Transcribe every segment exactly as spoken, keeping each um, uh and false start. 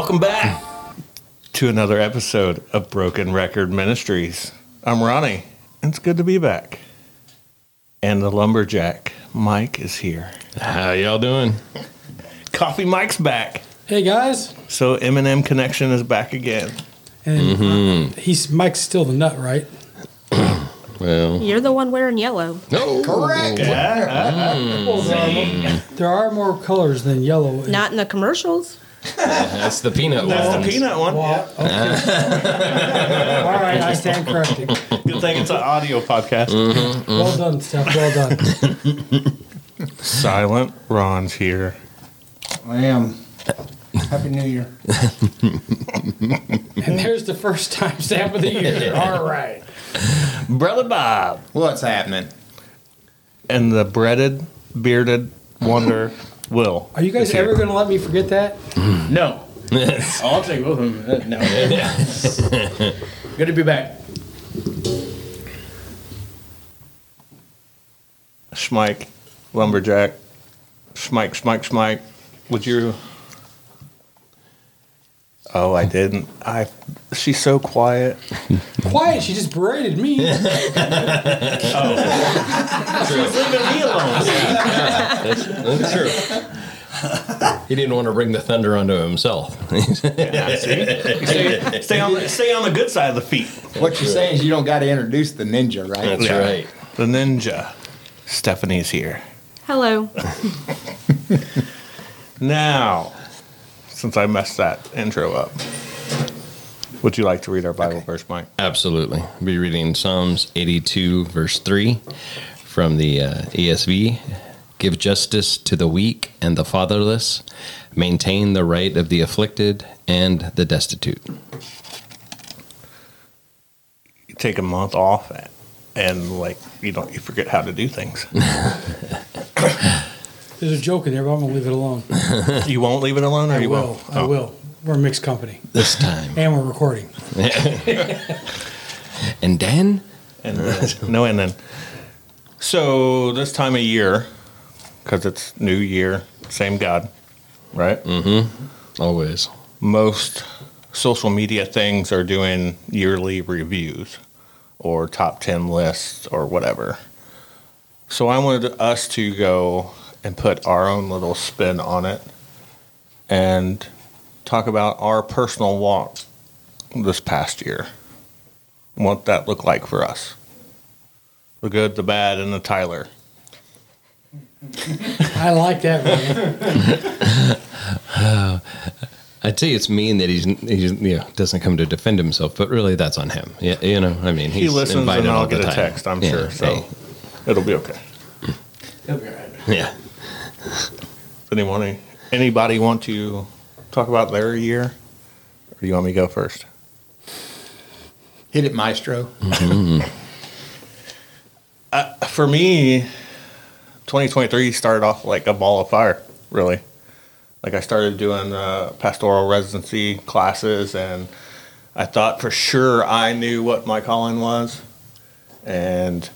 Welcome back to another episode of Broken Record Ministries. I'm Ronnie. It's good to be back. And the lumberjack, Mike, is here. How y'all doing? Coffee Mike's back. Hey, guys. So M and M Connection is back again. And mm-hmm. he's Mike's still the nut, right? Well, you're the one wearing yellow. No, correct. Yeah. Mm. There are more colors than yellow. Not in the commercials. That's the peanut one. That's ones. the peanut one. Well, okay. All right, I stand corrected. Good thing it's an audio podcast. Mm-hmm, mm-hmm. Well done, Steph. Well done. Silent Ron's here. I am. Happy New Year. And there's the first time stamp of the year. All right. Brother Bob. What's happening? And the breaded, bearded wonder, Will. Are you guys ever going to let me forget that? No. I'll take both of them. No. Good to be back. Smike, Lumberjack. Smike, Smike, Smike. Would you... Oh, I didn't. I. She's so quiet. Quiet? She just berated me. Oh. She was leaving me alone. That's, that's true. He didn't want to bring the thunder onto himself. Yeah, see? Stay, stay, on the, stay on the good side of the feet. What that's you're true. saying is you don't got to introduce the ninja, right? That's yeah. right. The ninja. Stephanie's here. Hello. Now... Since I messed that intro up, would you like to read our Bible okay. verse, Mike? Absolutely. We'll be reading Psalms eighty-two, verse three from the uh, E S V. Give justice to the weak and the fatherless. Maintain the right of the afflicted and the destitute. You take a month off and, like, you don't, you forget how to do things. There's a joke in there, but I'm going to leave it alone. You won't leave it alone, or I you will? will? I oh. will. We're a mixed company. This time. And we're recording. and then? And then. No, and then. So, this time of year, because it's New Year, same God, right? Mm-hmm. Always. Most social media things are doing yearly reviews or top ten lists or whatever. So, I wanted us to go... and put our own little spin on it and talk about our personal walk this past year. What that looked like for us. The good, the bad, and the Tyler. I like that one. uh, I tell you, it's mean that he's, he's you know, doesn't come to defend himself, but really that's on him. Yeah, you know, I mean, he's he listens invited and I'll all get the a time. text, I'm yeah, sure. So hey. it'll be okay. It'll be all right. Yeah. Anyone, anybody want to talk about their year? Or do you want me to go first? Hit it, Maestro. Mm-hmm. uh, for me, twenty twenty-three started off like a ball of fire, really. Like I started doing uh, pastoral residency classes, and I thought for sure I knew what my calling was. And...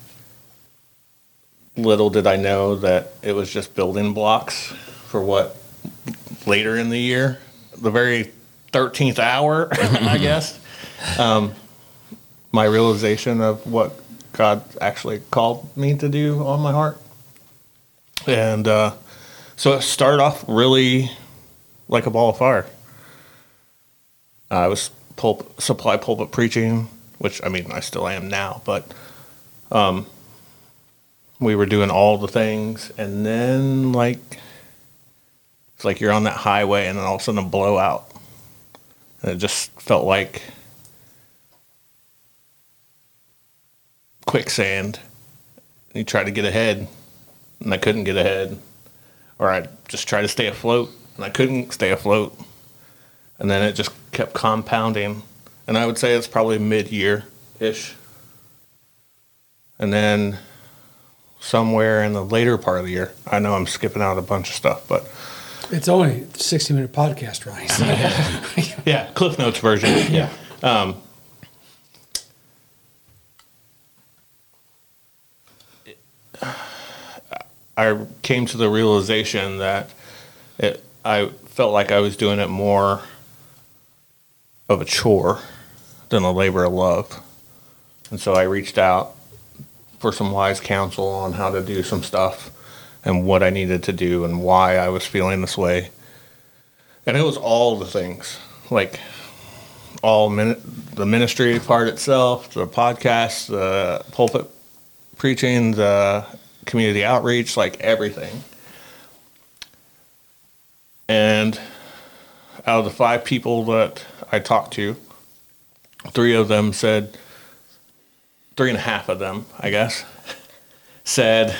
little did I know that it was just building blocks for what later in the year, the very thirteenth hour, I guess, um, my realization of what God actually called me to do on my heart. And uh, so it started off really like a ball of fire. I was pulp, supply pulpit preaching, which, I mean, I still am now, but... Um, we were doing all the things, and then, like, it's like you're on that highway, and then all of a sudden a blowout. And it just felt like quicksand. You try to get ahead, and I couldn't get ahead. Or I just tried to stay afloat, and I couldn't stay afloat. And then it just kept compounding. And I would say it's probably mid-year-ish. And then... somewhere in the later part of the year. I know I'm skipping out a bunch of stuff, but... it's only a sixty-minute podcast, right? So. Yeah, Cliff Notes version. Yeah. Um, I came to the realization that it, I felt like I was doing it more of a chore than a labor of love. And so I reached out for some wise counsel on how to do some stuff and what I needed to do and why I was feeling this way. And it was all the things, like all min- the ministry part itself, the podcast, the pulpit preaching, the community outreach, like everything. And out of the five people that I talked to, three of them said, three and a half of them, I guess, said...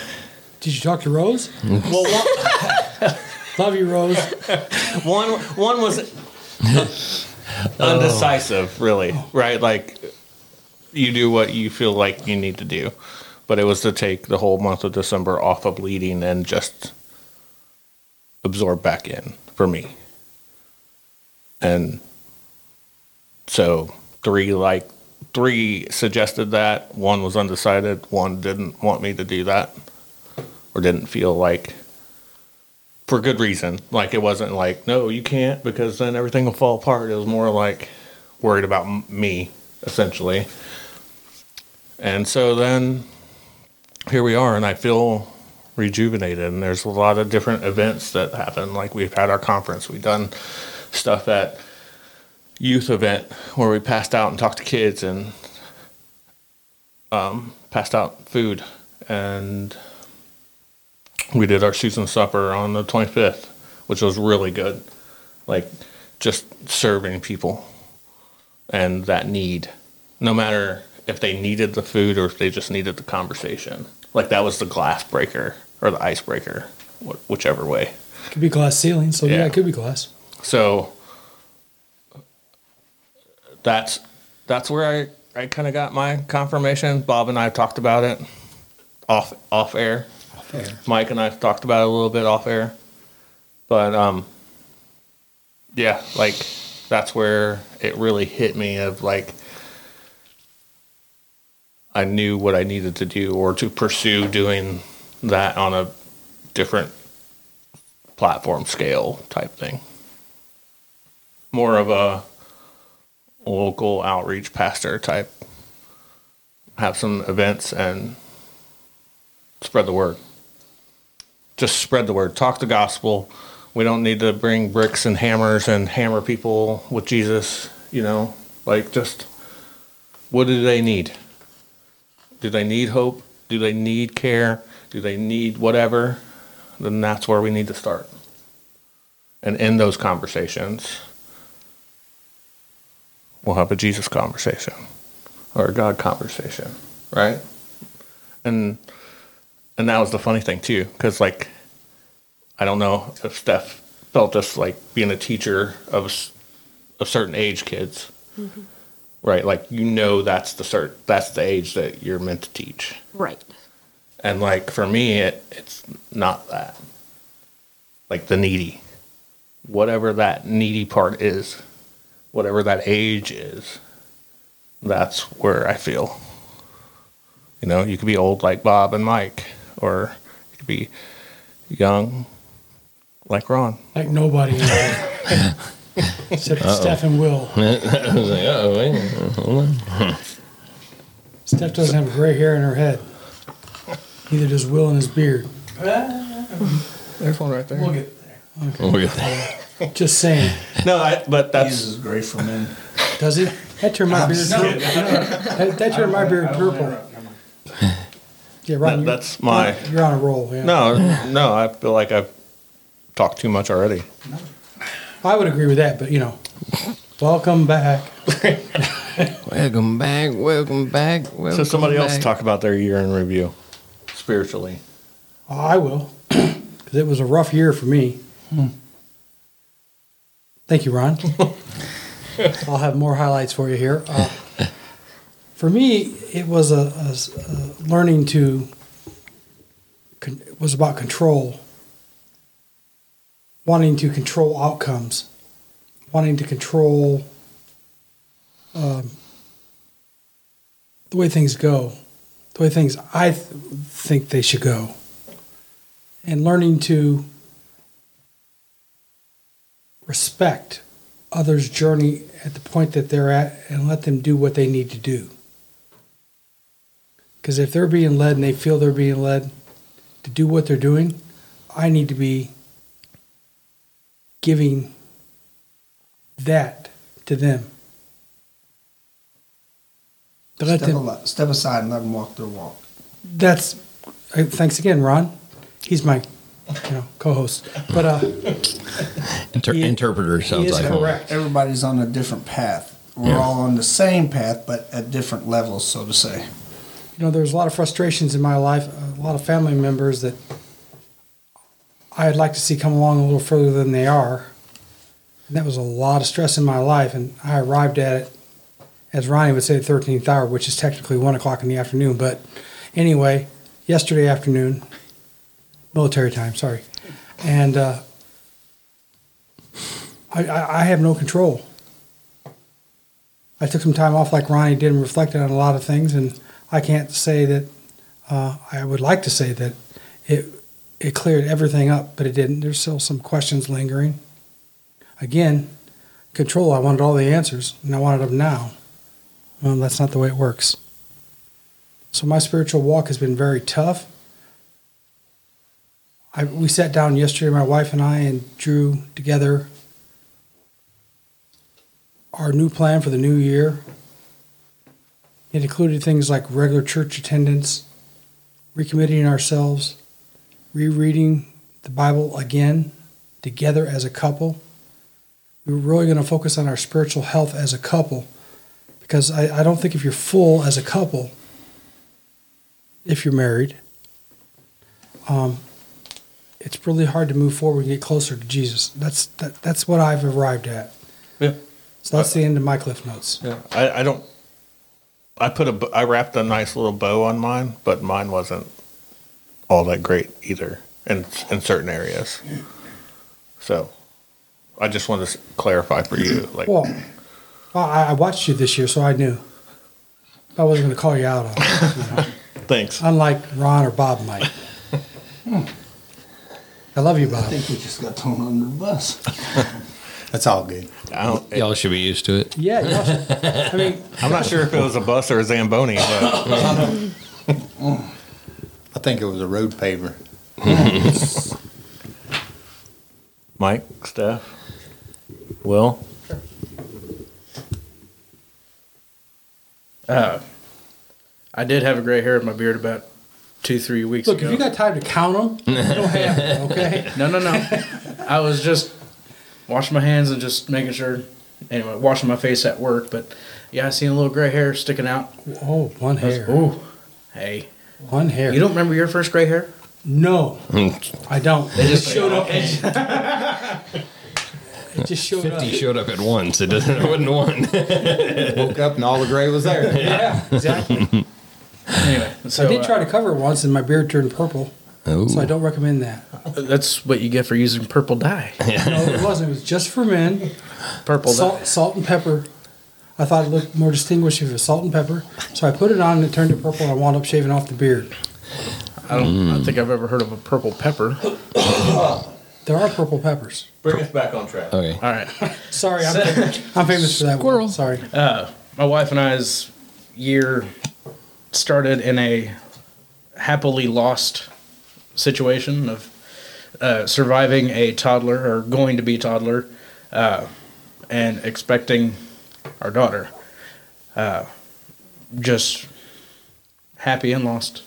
Did you talk to Rose? Well, one, love you, Rose. One one was undecisive, really, right? Like, you do what you feel like you need to do. But it was to take the whole month of December off of leading and just absorb back in for me. And so three like three suggested that, one was undecided, one didn't want me to do that. Or didn't feel like, for good reason. Like, it wasn't like, no, you can't, because then everything will fall apart. It was more like worried about m- me, essentially. And so then here we are, and I feel rejuvenated. And there's a lot of different events that happen. Like, we've had our conference. We've done stuff at youth event where we passed out and talked to kids and um, passed out food. And... we did our season supper on the twenty-fifth, which was really good. Like, just serving people and that need, no matter if they needed the food or if they just needed the conversation. Like, that was the glass breaker or the icebreaker, wh- whichever way. It could be glass ceiling, so yeah. yeah, it could be glass. So that's that's where I, I kind of got my confirmation. Bob and I talked about it off off air. Mike and I have talked about it a little bit off air, but um, yeah, like that's where it really hit me of like, I knew what I needed to do or to pursue doing that on a different platform scale type thing. More of a local outreach pastor type, have some events and spread the word. Just spread the word. Talk the gospel. We don't need to bring bricks and hammers and hammer people with Jesus, you know. Like, just, what do they need? Do they need hope? Do they need care? Do they need whatever? Then that's where we need to start. And in those conversations, we'll have a Jesus conversation or a God conversation, right? And... And that was the funny thing, too, because, like, I don't know if Steph felt this, like, being a teacher of a certain age kids, mm-hmm. right? Like, you know that's the cert- that's the age that you're meant to teach. Right. And, like, for me, it it's not that. Like, the needy. Whatever that needy part is, whatever that age is, that's where I feel. You know, you could be old like Bob and Mike. Or you could be young, like Ron. Like nobody. Except Uh-oh. Steph and Will. Steph doesn't have gray hair in her head. Neither does Will in his beard. There's one right there. We'll get there. Okay. We'll get there. Just saying. No, I, but that's... He uses gray for men. Does he? That turned my beard purple. That, that turned my beard purple. Yeah, right. That, that's my. You're on a roll. Yeah. No, no. I feel like I've talked too much already. I would agree with that, but you know, welcome back. welcome back. Welcome back. Welcome so somebody back. Else talk about their year in review, spiritually. Oh, I will, because it was a rough year for me. Hmm. Thank you, Ron. I'll have more highlights for you here. Uh, For me, it was a, a, a learning to, con, it was about control, wanting to control outcomes, wanting to control um, the way things go, the way things I th- think they should go, and learning to respect others' journey at the point that they're at and let them do what they need to do. Because if they're being led and they feel they're being led to do what they're doing, I need to be giving that to them. But step, them al- step aside and let them walk their walk. That's, uh, thanks again, Ron. He's my you know, co-host. But uh, Inter- he, interpreter sounds like correct. Everybody's on a different path. We're yeah. all on the same path, but at different levels, so to say. You know, there's a lot of frustrations in my life, a lot of family members that I'd like to see come along a little further than they are. And that was a lot of stress in my life, and I arrived at it, as Ronnie would say, thirteenth hour, which is technically one o'clock in the afternoon. But anyway, yesterday afternoon, military time, sorry. And uh, I, I, I have no control. I took some time off like Ronnie did and reflected on a lot of things, and I can't say that uh, I would like to say that it it cleared everything up, but it didn't. There's still some questions lingering. Again, control, I wanted all the answers, and I wanted them now. Well, that's not the way it works. So my spiritual walk has been very tough. I, we sat down yesterday, my wife and I, and drew together our new plan for the new year. It included things like regular church attendance, recommitting ourselves, rereading the Bible again, together as a couple. We were really going to focus on our spiritual health as a couple, because I, I don't think if you're full as a couple, if you're married, um, it's really hard to move forward and get closer to Jesus. That's that, that's what I've arrived at. Yeah. So that's I, the end of my Cliff Notes. Yeah. I, I don't. I put a. I wrapped a nice little bow on mine, but mine wasn't all that great either in in certain areas. So, I just wanted to clarify for you. Like, well, I, I watched you this year, so I knew. I wasn't going to call you out on it. You know? Thanks. Unlike Ron or Bob might. hmm. I love you, Bob. I think we just got thrown under the bus. That's all good. I don't, it, y'all should be used to it. Yeah, y'all should. I mean, I'm not sure if it was a bus or a Zamboni, but I think it was a road paver. Mike, Steph, Will. Sure. Uh, I did have a gray hair in my beard about two, three weeks Look, ago. Look, if you got time to count them, you don't have them, okay? No, no, no. I was just washing my hands and just making sure, anyway, washing my face at work. But, yeah, I seen a little gray hair sticking out. Oh, one hair. Oh, hey. One hair. You don't remember your first gray hair? No, I don't. They just showed up. It just showed fifty up. fifty showed up at once. It doesn't. It wasn't one. Woke up and all the gray was there. Yeah, exactly. Anyway, so I did try to cover it once, and my beard turned purple. Ooh. So I don't recommend that. That's what you get for using purple dye. No, it wasn't. It was just for men. Purple salt, dye. Salt and pepper. I thought it looked more distinguished if it was salt and pepper. So I put it on, and it turned it purple, and I wound up shaving off the beard. I don't mm. I don't think I've ever heard of a purple pepper. There are purple peppers. Bring us back on track. Okay. All right. Sorry, I'm, famous, I'm famous for that. Squirrel. Sorry. Uh, my wife and I's year started in a happily lost situation of uh, surviving a toddler or going to be toddler uh, and expecting our daughter. Uh, just happy and lost.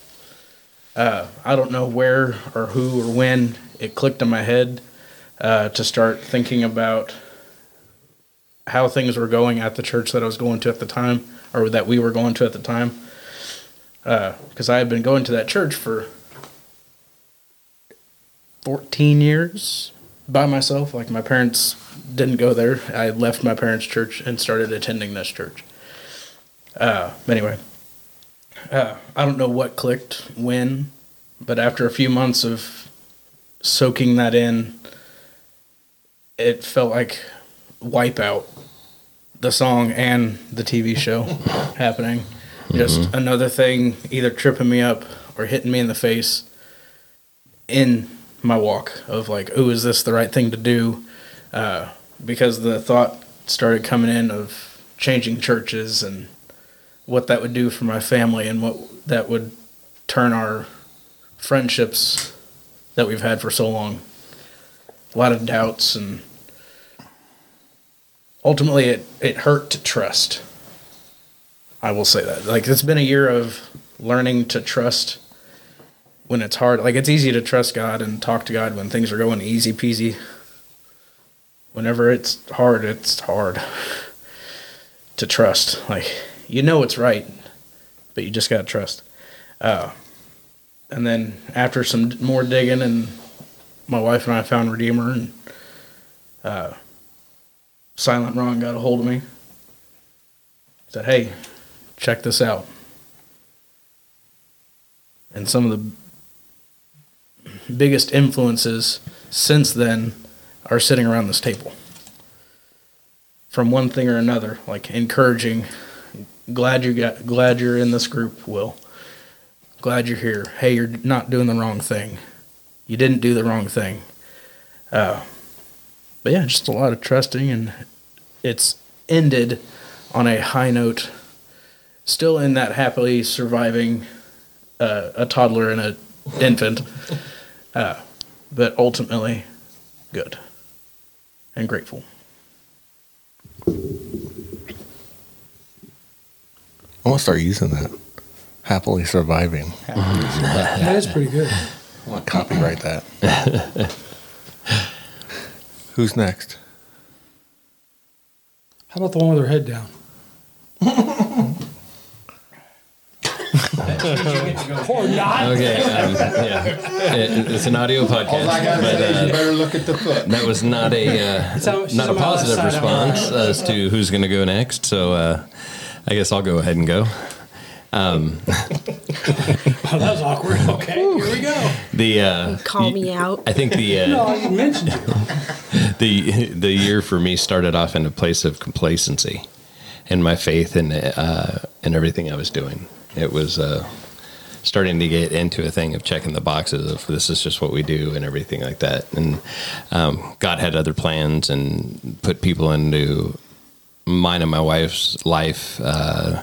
Uh, I don't know where or who or when it clicked in my head uh, to start thinking about how things were going at the church that I was going to at the time, or that we were going to at the time. Because uh, I had been going to that church for fourteen years by myself. Like, my parents didn't go there. I left my parents' church and started attending this church. Uh, anyway. Uh, I don't know what clicked when, but after a few months of soaking that in, it felt like Wipeout, the song and the T V show happening. Mm-hmm. Just another thing either tripping me up or hitting me in the face in my walk of like, oh, is this the right thing to do? Uh, because the thought started coming in of changing churches and what that would do for my family and what that would turn our friendships that we've had for so long. A lot of doubts, and ultimately it, it hurt to trust. I will say that. Like, it's been a year of learning to trust when it's hard. Like, it's easy to trust God and talk to God when things are going easy peasy. Whenever it's hard, it's hard to trust. Like, you know it's right, but you just got to trust. Uh, and then after some more digging, and my wife and I found Redeemer, and uh, Silent Ron got a hold of me. Said, hey, check this out. And some of the biggest influences since then are sitting around this table. From one thing or another, like encouraging, glad you got, glad you're in this group, Will. Glad you're here. Hey, you're not doing the wrong thing. You didn't do the wrong thing. Uh, but yeah, just a lot of trusting, and it's ended on a high note. Still in that happily surviving uh, a toddler and an infant, uh, but ultimately good and grateful. I want to start using that. Happily surviving. Happily surviving. That is pretty good. I want to copyright that. Who's next? How about the one with her head down? Or not? Okay, um, yeah. It, it's an audio podcast. All I gotta but, say is uh, you better look at the foot. That was not a uh, so, not a positive response as to who's going to go next. So uh, I guess I'll go ahead and go. Um, well, that was awkward. Okay, here we go. The uh, call me out. I think the uh, no, I mentioned it. the the year for me started off in a place of complacency, in my faith and uh, and everything I was doing. It was uh, starting to get into a thing of checking the boxes of this is just what we do and everything like that. And um, God had other plans and put people into mine and my wife's life. Uh,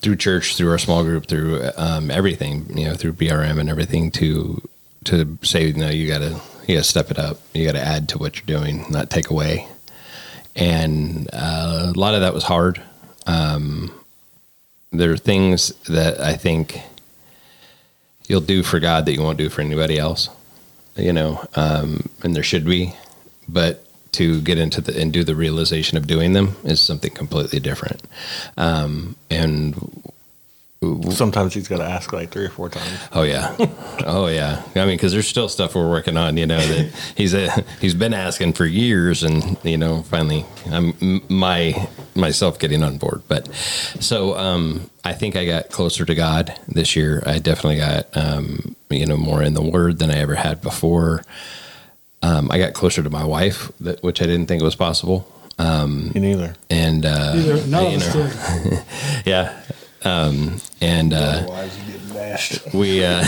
through church, through our small group, through um, everything, you know, through B R M and everything to to say, no, you gotta, you gotta step it up. You gotta add to what you're doing, not take away. And uh, a lot of that was hard. Um, there are things that I think you'll do for God that you won't do for anybody else, you know, um, and there should be, but to get into the and do the realization of doing them is something completely different. Um, and sometimes he's got to ask like three or four times. Oh yeah, oh yeah. I mean, because there's still stuff we're working on, you know, that he's a, he's been asking for years, and you know, finally, I'm my myself getting on board. But so um, I think I got closer to God this year. I definitely got um, you know, more in the Word than I ever had before. Um, I got closer to my wife, that, which I didn't think was possible. Um, Me neither. And uh, neither. No, you know, yeah. Um, and uh, otherwise you get bashed. We uh,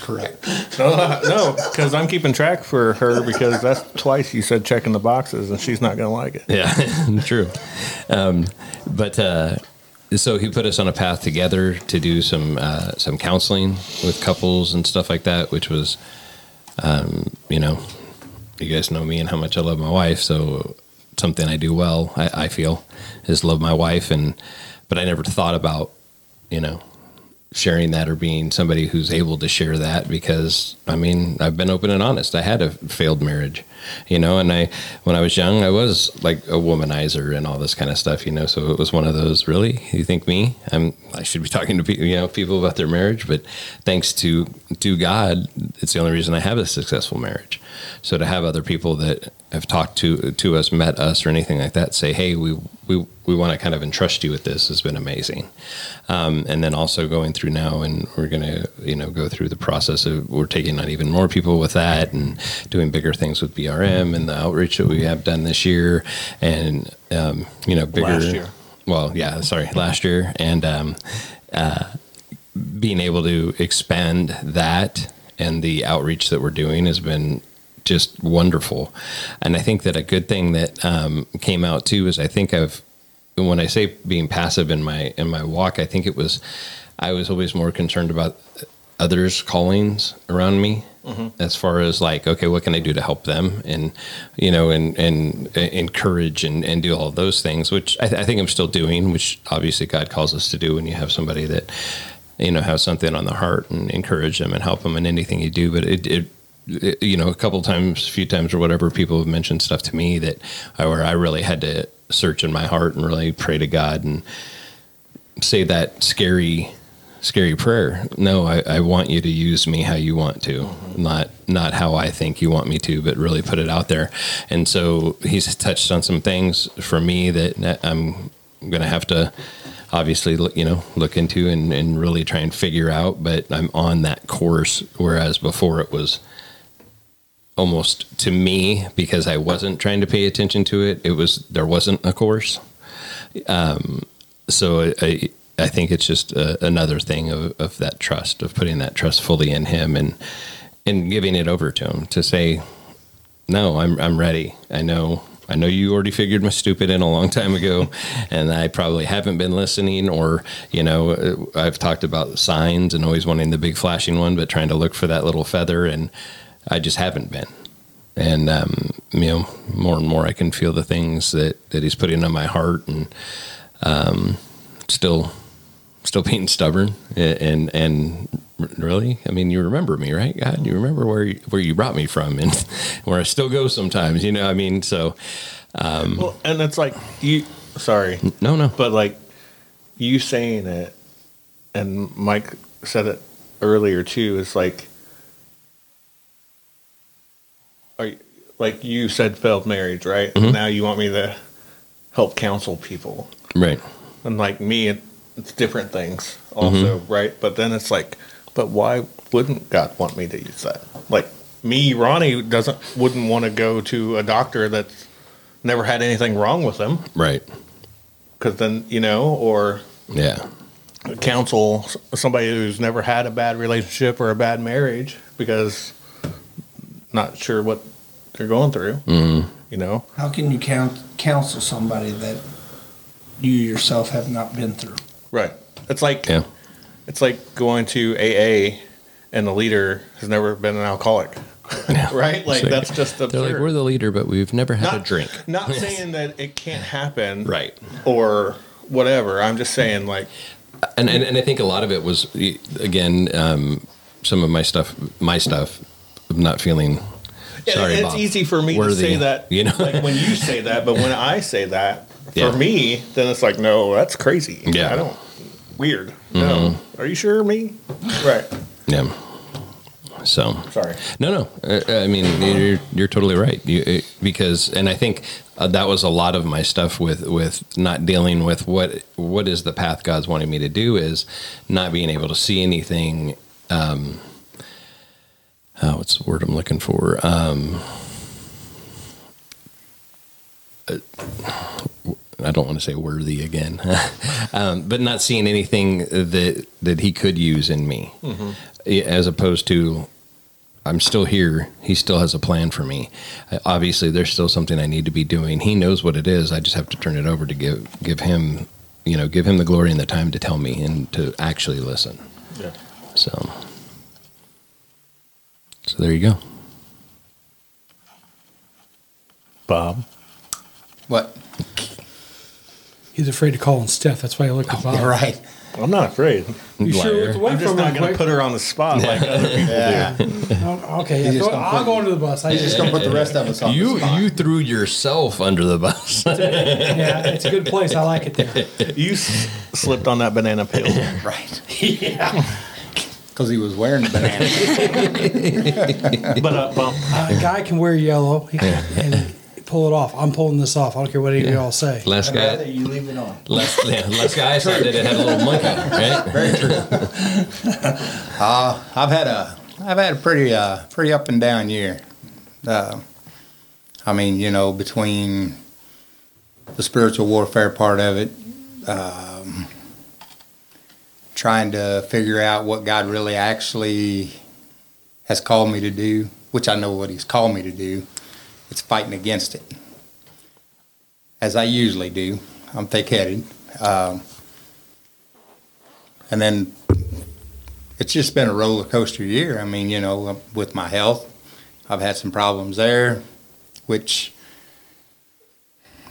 correct. No, no, because I'm keeping track for her because that's twice you said checking the boxes, and she's not going to like it. Yeah, true. Um, but uh, so he put us on a path together to do some uh, some counseling with couples and stuff like that, which was, um, you know. You guys know me and how much I love my wife, so something I do well, I, I feel, is love my wife. And but I never thought about, you know, sharing that or being somebody who's able to share that because, I mean, I've been open and honest. I had a failed marriage, you know, and I when I was young, I was like a womanizer and all this kind of stuff, you know, so it was one of those, really? You think me? I'm, I should be talking to people, you know, people about their marriage, but thanks to, to God, it's the only reason I have a successful marriage. So to have other people that have talked to to us, met us, or anything like that, say, hey, we we, we want to kind of entrust you with this has been amazing. Um, and then also going through now, and we're going to, you know, go through the process of we're taking on even more people with that and doing bigger things with B R M and the outreach that we have done this year and, um, you know, bigger. Last year. Well, yeah, sorry, last year. And um, uh, being able to expand that and the outreach that we're doing has been just wonderful. And I think that a good thing that um, came out too is I think I've, when I say being passive in my in my walk, I think it was I was always more concerned about others' callings around me, mm-hmm. as far as like, okay, what can I do to help them, and you know, and and encourage and, and do all of those things, which I, th- I think I'm still doing, which obviously God calls us to do when you have somebody that you know has something on the heart, and encourage them and help them in anything you do. But it, it, it you know, a couple times, a few times or whatever, people have mentioned stuff to me that where I really had to search in my heart and really pray to God and say that scary, scary prayer. No, I, I want you to use me how you want to, not, not how I think you want me to, but really put it out there. And so he's touched on some things for me that I'm going to have to obviously, you know, look into and, and really try and figure out, but I'm on that course. Whereas before it was almost to me, because I wasn't trying to pay attention to it. It was, there wasn't a course. Um, so I, I think it's just uh, another thing of, of that trust, of putting that trust fully in him and, and giving it over to him to say, no, I'm, I'm ready. I know, I know you already figured my stupid in a long time ago, and I probably haven't been listening, or, you know, I've talked about signs and always wanting the big flashing one, but trying to look for that little feather, and I just haven't been. And, um, you know, more and more I can feel the things that, that he's putting on my heart, and, um, still, still being stubborn and, and, and really, I mean, you remember me, right? God, you remember where you, where you brought me from, and where I still go sometimes, you know, I mean, so, um, well, and it's like you, sorry, no, no, but like you saying it, and Mike said it earlier too, it's like, are you, like you said, failed marriage, right? Mm-hmm. Now you want me to help counsel people. Right. And like me, it, it's different things also, mm-hmm. right? But then it's like, but why wouldn't God want me to use that? Like me, Ronnie doesn't wouldn't want to go to a doctor that's never had anything wrong with him, right? Because then you know, or yeah, counsel somebody who's never had a bad relationship or a bad marriage because not sure what they're going through. Mm-hmm. You know, how can you count, counsel somebody that you yourself have not been through? Right. It's like yeah. it's like going to A A and the leader has never been an alcoholic. Yeah. Right? Like so that's just absurd. They're like, we're the leader, but we've never had not, a drink. Not yes. saying that it can't happen. Right. Or whatever. I'm just saying like... And and, and I think a lot of it was, again, um, some of my stuff, my stuff, not feeling... Yeah, sorry, it's Bob, easy for me worthy, to say that, you know? Like when you say that, but when I say that, for yeah. me, then it's like, no, that's crazy. Yeah. I don't, weird. No. Mm-hmm. Are you sure, me? Right. Yeah. So. Sorry. No, no. I mean, you're, you're totally right. You, because, and I think uh, that was a lot of my stuff with, with not dealing with what, what is the path God's wanting me to do is not being able to see anything. Um, oh, what's the word I'm looking for? Um, uh, I don't want to say worthy again, um, but not seeing anything that, that he could use in me, mm-hmm. as opposed to I'm still here. He still has a plan for me. Uh, obviously there's still something I need to be doing. He knows what it is. I just have to turn it over to give, give him, you know, give him the glory and the time to tell me and to actually listen. Yeah. So, so there you go. Bob. What? He's afraid to call on Steph. That's why I looked at Bob. All right. Well, I'm not afraid. You sure? I'm just not going to put her on the spot like other people yeah. do. No, okay. Yeah, so I'll put, go under the bus. I just going to put the rest of us on you, the spot. You threw yourself under the bus. Yeah, it's a good place. I like it there. You s- slipped on that banana peel. Right. Yeah. Because he was wearing a banana. But uh, bump. Uh, a guy can wear yellow. He can, and, pull it off. I'm pulling this off. I don't care what any of yeah. y'all say. Last guy, I'd rather you leave it on. Last, yeah, last guy I said that it had a little monkey, right? Very true. uh, I've had a, I've had a pretty, uh, pretty up and down year. Uh, I mean, you know, between the spiritual warfare part of it, um, trying to figure out what God really actually has called me to do, which I know what he's called me to do, it's fighting against it, as I usually do. I'm thick-headed. Um, and then it's just been a roller coaster year. I mean, you know, with my health, I've had some problems there, which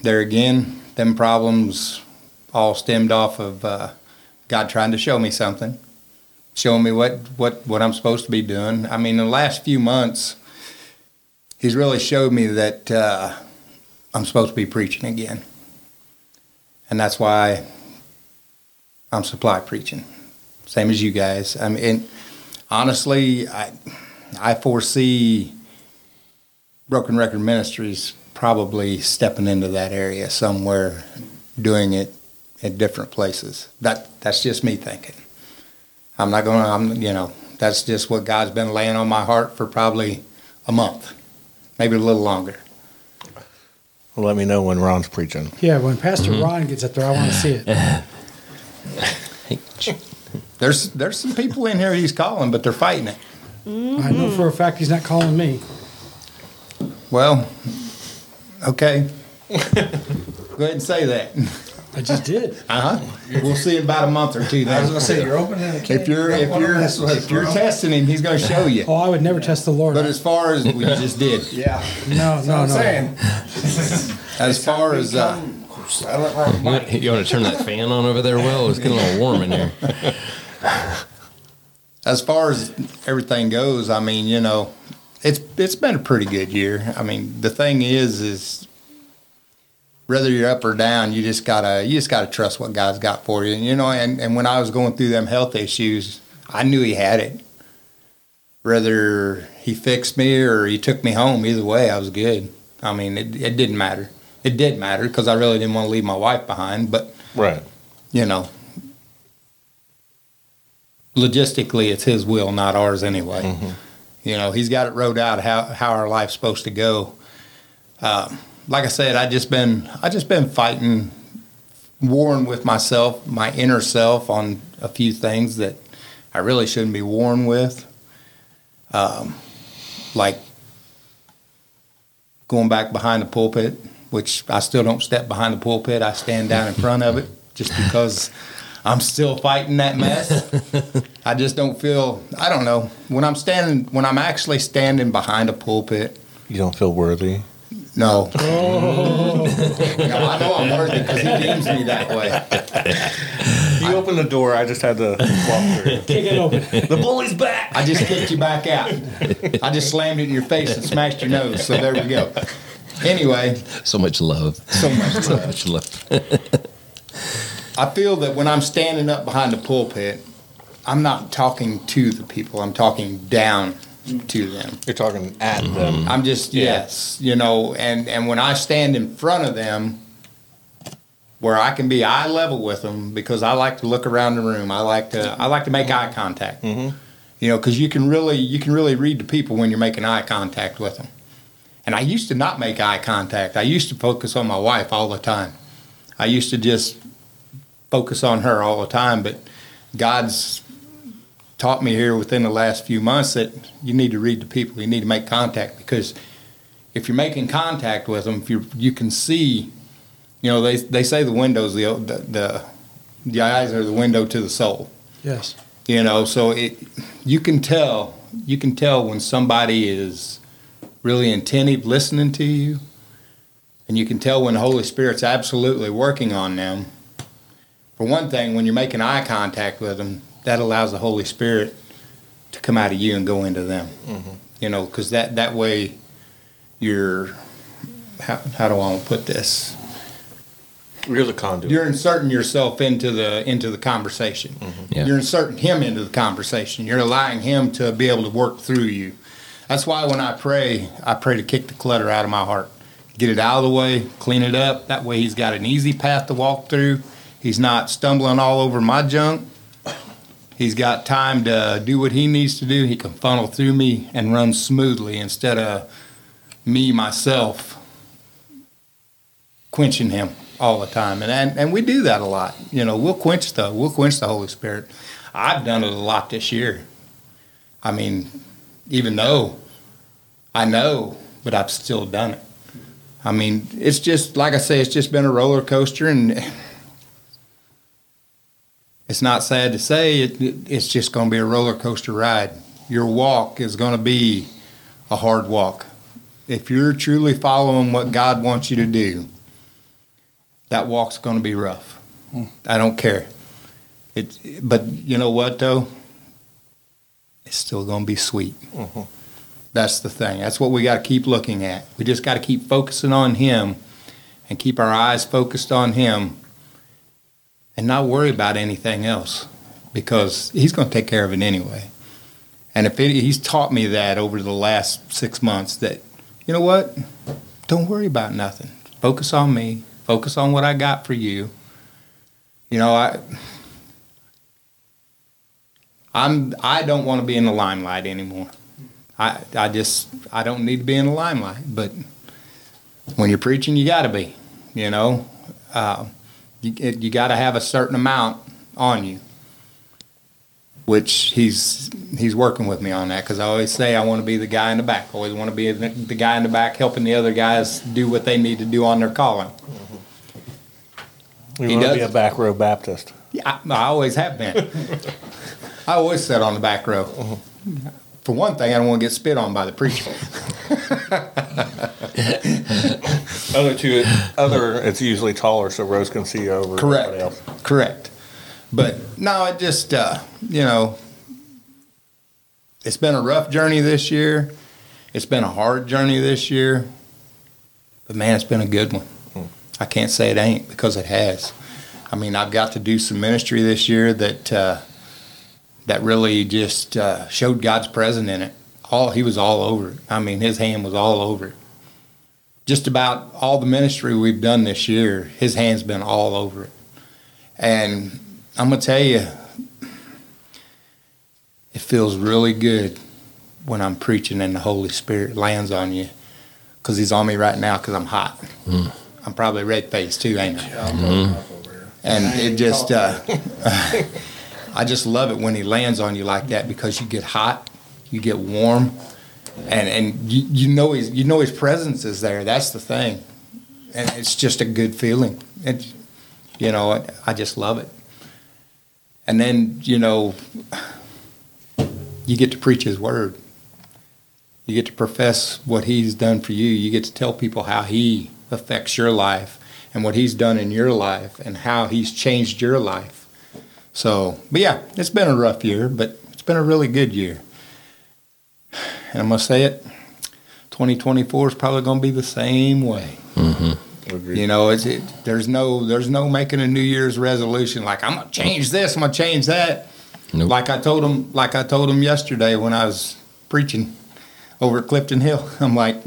there again, them problems all stemmed off of uh, God trying to show me something, showing me what, what, what I'm supposed to be doing. I mean, the last few months, he's really showed me that uh, I'm supposed to be preaching again. And that's why I'm supply preaching, same as you guys. I mean, and honestly, I I foresee Broken Record Ministries probably stepping into that area somewhere, doing it at different places. That that's just me thinking. I'm not gonna. I'm you know that's just what God's been laying on my heart for probably a month, maybe a little longer. Well, let me know when Ron's preaching. Yeah, when Pastor mm-hmm. Ron gets up there, I want to see it. there's there's some people in here he's calling, but they're fighting it. Mm-hmm. I know for a fact he's not calling me. Well, okay. Go ahead and say that. I just did. Uh huh. We'll see in about a month or two. Then. I was going to say you're opening a can. If you're if you're if you're testing him, he's going to show you. Oh, I would never test the Lord. But as far as we just did, yeah. No, no, no. As far as uh, you want to turn that fan on over there, Will? It's getting a little warm in here. As far as everything goes, I mean, you know, it's it's been a pretty good year. I mean, the thing is, is. Whether you're up or down, you just gotta you just gotta trust what God's got for you. And you know, and, and when I was going through them health issues, I knew he had it. Whether he fixed me or he took me home, either way, I was good. I mean, it, it didn't matter. It did matter because I really didn't want to leave my wife behind. But right, you know, logistically, it's his will, not ours, anyway. Mm-hmm. You know, he's got it wrote out how how our life's supposed to go. Um, Like I said, I just been I just been fighting, warring with myself, my inner self, on a few things that I really shouldn't be warring with, um, like going back behind the pulpit, which I still don't step behind the pulpit. I stand down in front of it just because I'm still fighting that mess. I just don't feel I don't know when I'm standing when I'm actually standing behind a pulpit. You don't feel worthy. No. Oh. No, I know I'm worthy because he deems me that way. You I, opened the door. I just had to walk through. Kick it open. The bully's back. I just kicked you back out. I just slammed it in your face and smashed your nose. So there we go. Anyway. So much love. So much love. So much love. I feel that when I'm standing up behind the pulpit, I'm not talking to the people. I'm talking down to them. You're talking at mm-hmm. them. I'm just, yeah. yes, you know, and, and when I stand in front of them where I can be eye level with them because I like to look around the room. I like to, I like to make mm-hmm. eye contact, mm-hmm. you know, cause you can really, you can really read the people when you're making eye contact with them. And I used to not make eye contact. I used to focus on my wife all the time. I used to just focus on her all the time, but God's taught me here within the last few months that you need to read the people. You need to make contact because if you're making contact with them, if you you can see, you know, they they say the windows the the the, the eyes are the window to the soul. Yes. You know, so it you can tell you can tell when somebody is really attentive, listening to you, and you can tell when the Holy Spirit's absolutely working on them. For one thing, when you're making eye contact with them, that allows the Holy Spirit to come out of you and go into them, mm-hmm. you know, because that, that way you're, how, how do I put this? You're the conduit. You're inserting yourself into the into the conversation. Mm-hmm. Yeah. You're inserting him into the conversation. You're allowing him to be able to work through you. That's why when I pray, I pray to kick the clutter out of my heart, get it out of the way, clean it up. That way he's got an easy path to walk through. He's not stumbling all over my junk. He's got time to do what he needs to do. He can funnel through me and run smoothly instead of me, myself, quenching him all the time. And, and and we do that a lot. You know, we'll quench the we'll quench the Holy Spirit. I've done it a lot this year. I mean, even though I know, but I've still done it. I mean, it's just, like I say, it's just been a roller coaster, and it's not sad to say, it, it, it's just going to be a roller coaster ride. Your walk is going to be a hard walk. If you're truly following what God wants you to do, that walk's going to be rough. I don't care. It, but you know what, though? It's still going to be sweet. Mm-hmm. That's the thing. That's what we got to keep looking at. We just got to keep focusing on Him and keep our eyes focused on Him and not worry about anything else, because He's going to take care of it anyway. And if it, He's taught me that over the last six months that, you know what, don't worry about nothing. Focus on me. Focus on what I got for you. You know, I... I'm, I don't want to be in the limelight anymore. I I just, I don't need to be in the limelight. But when you're preaching, you got to be, you know. Uh, you you got to have a certain amount on you, which he's he's working with me on that, because I always say I want to be the guy in the back. I always want to be the guy in the back helping the other guys do what they need to do on their calling. Mm-hmm. You want to be a back row Baptist. Yeah, I, I always have been. I always sat on the back row. For one thing, I don't want to get spit on by the preacher. other two, other, it's usually taller, so Rose can see over. Correct. Else. Correct. But no, it just uh, you know, it's been a rough journey this year. It's been a hard journey this year. But man, it's been a good one. Mm. I can't say it ain't, because it has. I mean, I've got to do some ministry this year that. Uh, that really just uh, showed God's presence in it. All He was all over it. I mean, His hand was all over it. Just about all the ministry we've done this year, His hand's been all over it. And I'm going to tell you, it feels really good when I'm preaching and the Holy Spirit lands on you, because He's on me right now because I'm hot. Mm. I'm probably red-faced too, ain't I? Mm. And it just... Uh, I just love it when He lands on you like that, because you get hot, you get warm, and, and you, you know his you know his presence is there. That's the thing, and it's just a good feeling. And you know, I just love it. And then you know, you get to preach His word. You get to profess what He's done for you. You get to tell people how He affects your life and what He's done in your life and how He's changed your life. So, but yeah, it's been a rough year, but it's been a really good year. And I'm going to say it, twenty twenty-four is probably going to be the same way. Mm-hmm. You know, it's, it, there's no there's no making a New Year's resolution like, I'm going to change this, I'm going to change that. Nope. Like I told them, like I told them yesterday when I was preaching over at Clifton Hill, I'm like,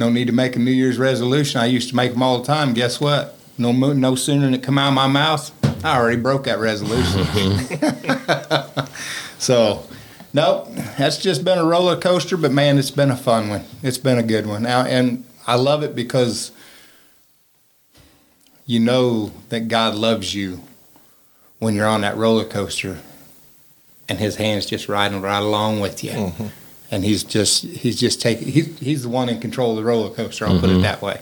no need to make a New Year's resolution. I used to make them all the time. Guess what? No, no sooner than it come out of my mouth, I already broke that resolution. Mm-hmm. So, nope, that's just been a roller coaster, but man, it's been a fun one. It's been a good one. Now, and I love it because you know that God loves you when you're on that roller coaster, and His hand's just riding right along with you. Mm-hmm. And he's just he's just taking he's he's the one in control of the roller coaster. I'll mm-hmm. put it that way.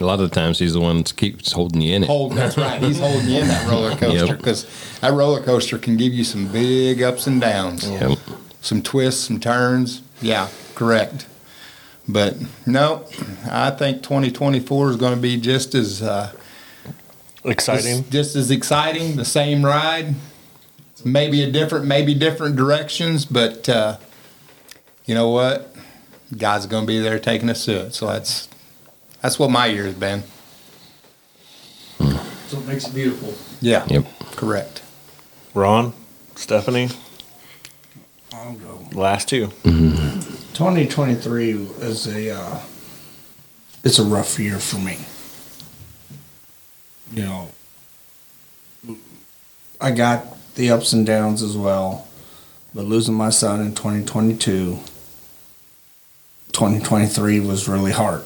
A lot of the times he's the one that keeps holding you in it. Hold, that's right. He's holding you in that roller coaster, because yep. that roller coaster can give you some big ups and downs, yep. some twists, some turns. Yeah, correct. But no, I think twenty twenty-four is going to be just as uh, exciting. Just, just as exciting. The same ride, maybe a different, maybe different directions, but. Uh, You know what? God's going to be there taking us through it. So that's that's what my year has been. So it makes it beautiful. Yeah. Yep. Correct. Ron, Stephanie? I'll go. Last two. Mm-hmm. twenty twenty-three is a uh, it's a rough year for me. You know, I got the ups and downs as well. But losing my son in twenty twenty-two, twenty twenty-three was really hard.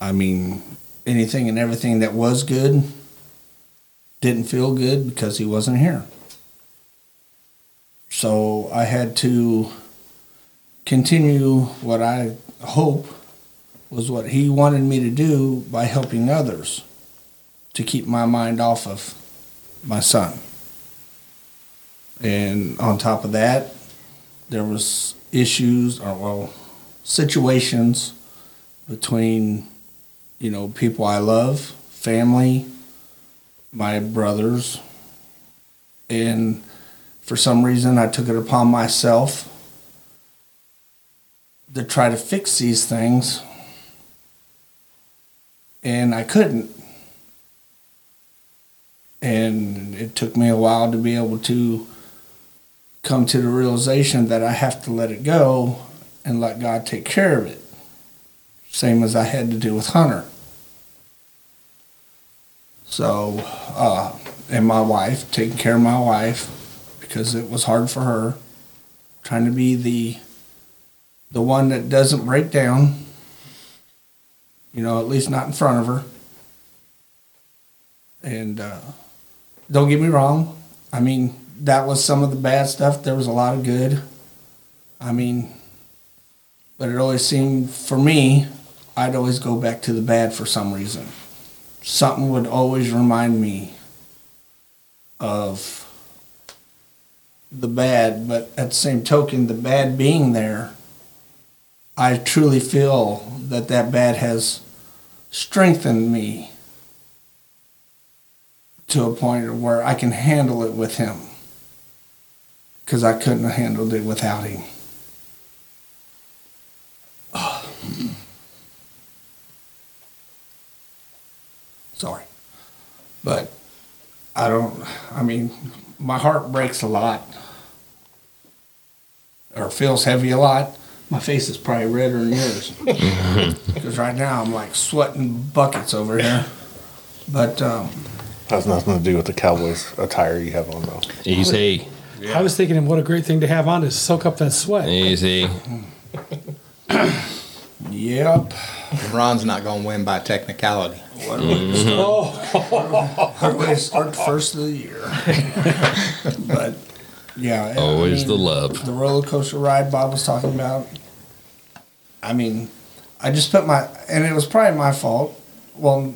I mean, anything and everything that was good didn't feel good because he wasn't here. So I had to continue what I hope was what he wanted me to do by helping others, to keep my mind off of my son. And on top of that, there was issues, or well, situations between, you know, people I love, family, my brothers. And for some reason, I took it upon myself to try to fix these things. And I couldn't. And it took me a while to be able to come to the realization that I have to let it go and let God take care of it. Same as I had to do with Hunter. So, uh, and my wife, taking care of my wife, because it was hard for her, trying to be the the one that doesn't break down, you know, at least not in front of her. And uh, don't get me wrong, I mean, that was some of the bad stuff. There was a lot of good. I mean, but it always seemed, for me, I'd always go back to the bad for some reason. Something would always remind me of the bad, but at the same token, the bad being there, I truly feel that that bad has strengthened me to a point where I can handle it with him, because I couldn't have handled it without him. Sorry. But I don't, I mean, my heart breaks a lot, or feels heavy a lot. My face is probably redder than yours, because right now I'm like sweating buckets over here. But um, that's nothing to do with the Cowboys attire you have on, though. Easy. Yeah. I was thinking, him, what a great thing to have on to soak up that sweat. Easy. Yep. Ron's not going to win by technicality. What a way to start. Oh. What a way to start the first of the year. But, yeah. Always I mean, the love. The roller coaster ride Bob was talking about. I mean, I just put my, and it was probably my fault, well,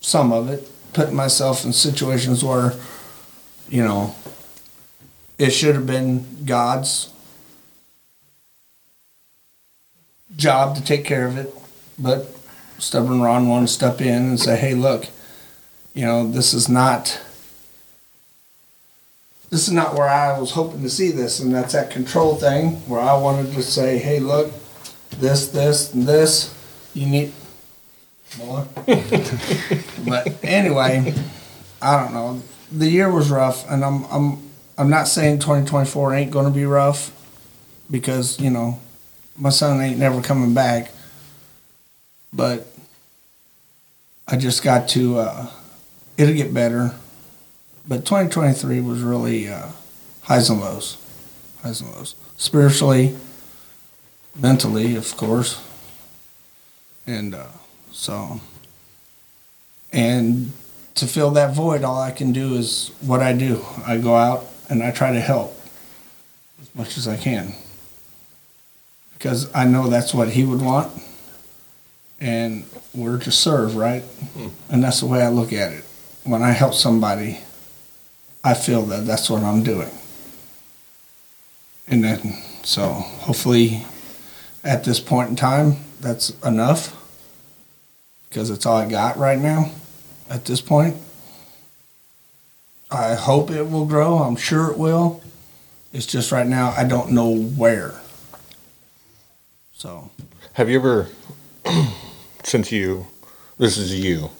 some of it, putting myself in situations where, you know, it should have been God's job to take care of it, but stubborn Ron wanted to step in and say, hey, look, you know, this is not, this is not where I was hoping to see this, and that's that control thing where I wanted to say, hey, look, this, this, and this, you need more. But anyway, I don't know. The year was rough, and I'm, I'm, I'm not saying twenty twenty-four ain't going to be rough, because, you know, my son ain't never coming back. But I just got to, uh, it'll get better. But twenty twenty-three was really uh, highs and lows, highs and lows. Spiritually, mentally, of course. And uh, so, and to fill that void, all I can do is what I do. I go out and I try to help as much as I can, because I know that's what he would want, and we're to serve, right? Hmm. And that's the way I look at it. When I help somebody, I feel that that's what I'm doing. And then, so hopefully at this point in time, that's enough, because it's all I got right now at this point. I hope it will grow. I'm sure it will. It's just right now I don't know where. So, have you ever, since you, this is you,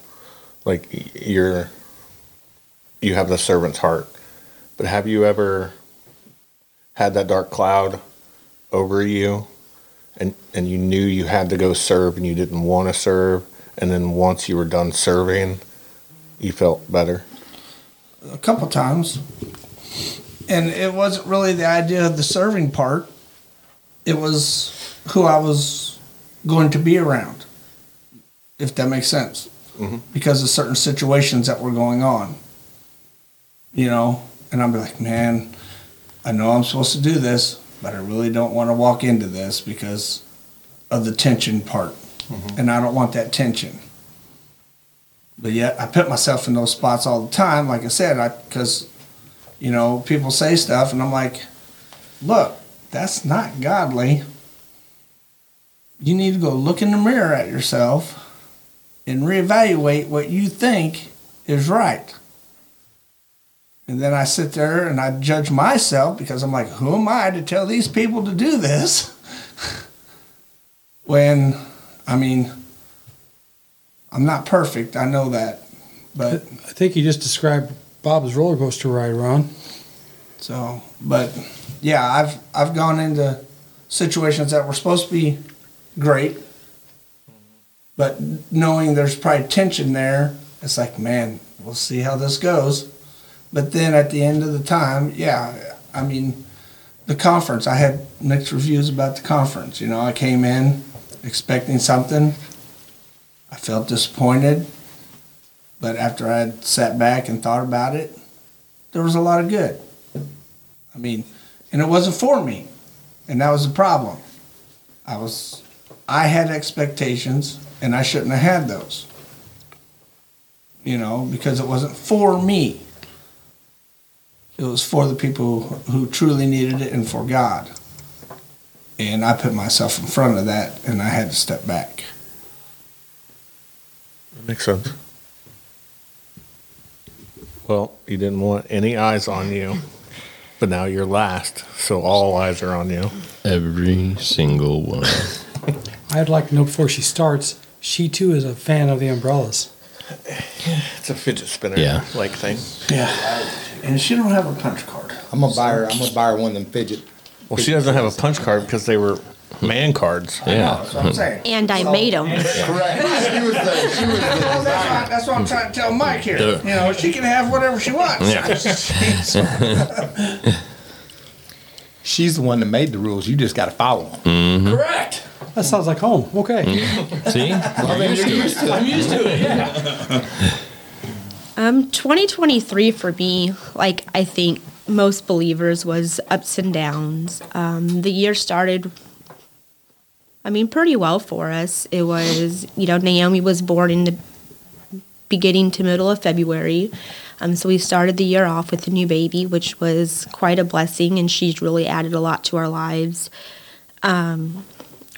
like you're, you have the servant's heart, but have you ever had that dark cloud over you, and, and you knew you had to go serve and you didn't want to serve, and then once you were done serving, you felt better? A couple times. And it wasn't really the idea of the serving part. It was who I was going to be around, if that makes sense, mm-hmm. because of certain situations that were going on, you know. And I'd be like, man, I know I'm supposed to do this, but I really don't want to walk into this because of the tension part. Mm-hmm. And I don't want that tension. But yet I put myself in those spots all the time, like I said, I because, you know, people say stuff, and I'm like, look, that's not godly. You need to go look in the mirror at yourself and reevaluate what you think is right. And then I sit there and I judge myself because I'm like, who am I to tell these people to do this? When, I mean, I'm not perfect. I know that. But I think you just described Bob's roller coaster ride, Ron. So, but yeah, I've I've gone into situations that were supposed to be great, but knowing there's probably tension there, it's like, man, we'll see how this goes. But then at the end of the time, yeah, I mean, the conference, I had mixed reviews about the conference. You know, I came in expecting something. I felt disappointed. But after I had sat back and thought about it, there was a lot of good. I mean, and it wasn't for me. And that was the problem. I was, I had expectations, and I shouldn't have had those. You know, because it wasn't for me. It was for the people who truly needed it and for God. And I put myself in front of that, and I had to step back. That makes sense. Well, you didn't want any eyes on you, but now you're last, so all eyes are on you. Every single one. I'd like to know before she starts, she too is a fan of the umbrellas. It's a fidget spinner, yeah. like thing. Yeah. And she don't have a punch card. I'm gonna buy her. I'm gonna buy her one of them fidget. Well, fidget she doesn't have a punch card because they were man cards. Yeah. I know, so I'm saying. And I so, made them. Yeah. Correct. She was the. She was the well, that's, what, that's what I'm trying to tell Mike here. You know, she can have whatever she wants. Yeah. She's the one that made the rules. You just got to follow them. Mm-hmm. Correct. That sounds like home. Okay. Mm-hmm. See, well, I'm used, used to it. I'm used to it. Yeah. Um, twenty twenty-three for me, like I think most believers, was ups and downs. Um, the year started, I mean, pretty well for us. It was, you know, Naomi was born in the beginning to middle of February. Um, so we started the year off with a new baby, which was quite a blessing, and she's really added a lot to our lives. Um,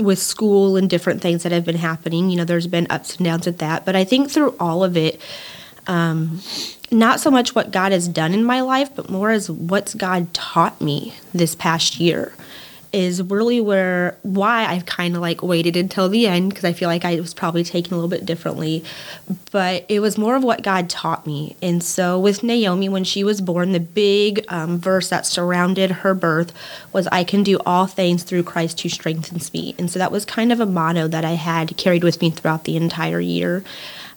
with school and different things that have been happening, you know, there's been ups and downs with that. But I think through all of it, Um, not so much what God has done in my life, but more as what's God taught me this past year is really where why I've kind of like waited until the end, because I feel like I was probably taken a little bit differently. But it was more of what God taught me. And so with Naomi, when she was born, the big um, verse that surrounded her birth was, I can do all things through Christ who strengthens me. And so that was kind of a motto that I had carried with me throughout the entire year.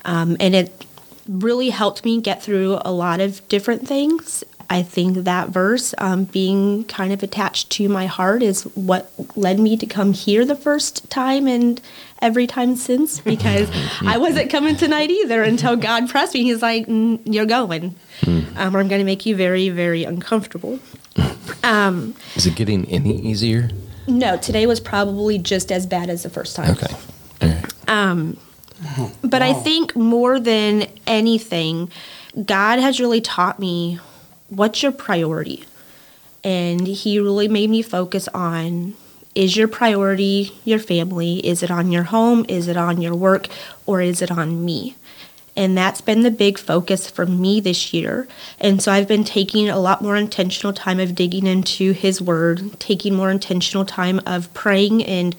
Um, and it really helped me get through a lot of different things. I think that verse um, being kind of attached to my heart is what led me to come here the first time and every time since, because I wasn't coming tonight either until God pressed me. He's like, you're going, um, or I'm going to make you very, very uncomfortable. Um, is it getting any easier? No, today was probably just as bad as the first time. Okay. All right. Um, But wow. I think more than anything, God has really taught me what's your priority. And he really made me focus on, is your priority your family? Is it on your home? Is it on your work? Or is it on me? And that's been the big focus for me this year. And so I've been taking a lot more intentional time of digging into his word, taking more intentional time of praying and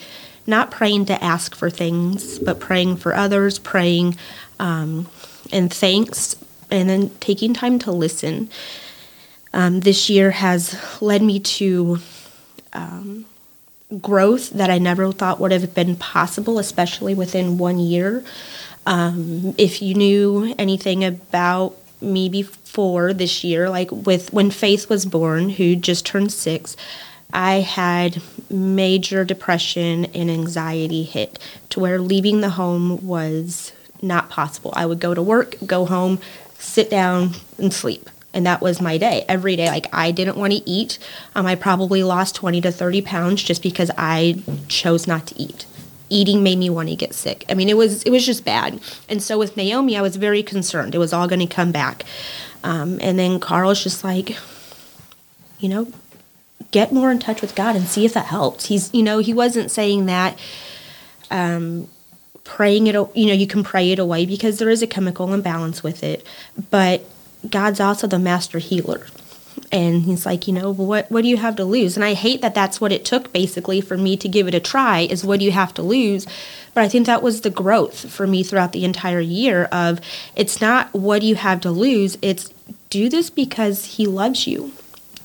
not praying to ask for things, but praying for others, praying um, and thanks, and then taking time to listen. Um, this year has led me to um, growth that I never thought would have been possible, especially within one year. Um, if you knew anything about me before this year, like with when Faith was born, who just turned six, I had major depression and anxiety hit to where leaving the home was not possible. I would go to work, go home, sit down, and sleep. And that was my day every day. Like, I didn't want to eat. Um, I probably lost twenty to thirty pounds just because I chose not to eat. Eating made me want to get sick. I mean, it was it was just bad. And so with Naomi, I was very concerned. It was all going to come back. Um, and then Carl's just like, you know, get more in touch with God and see if that helps. He's, you know, he wasn't saying that um, praying it, you know, you can pray it away because there is a chemical imbalance with it. But God's also the master healer. And he's like, you know, what what do you have to lose? And I hate that that's what it took, basically, for me to give it a try, is what do you have to lose? But I think that was the growth for me throughout the entire year of, it's not what do you have to lose, it's do this because he loves you.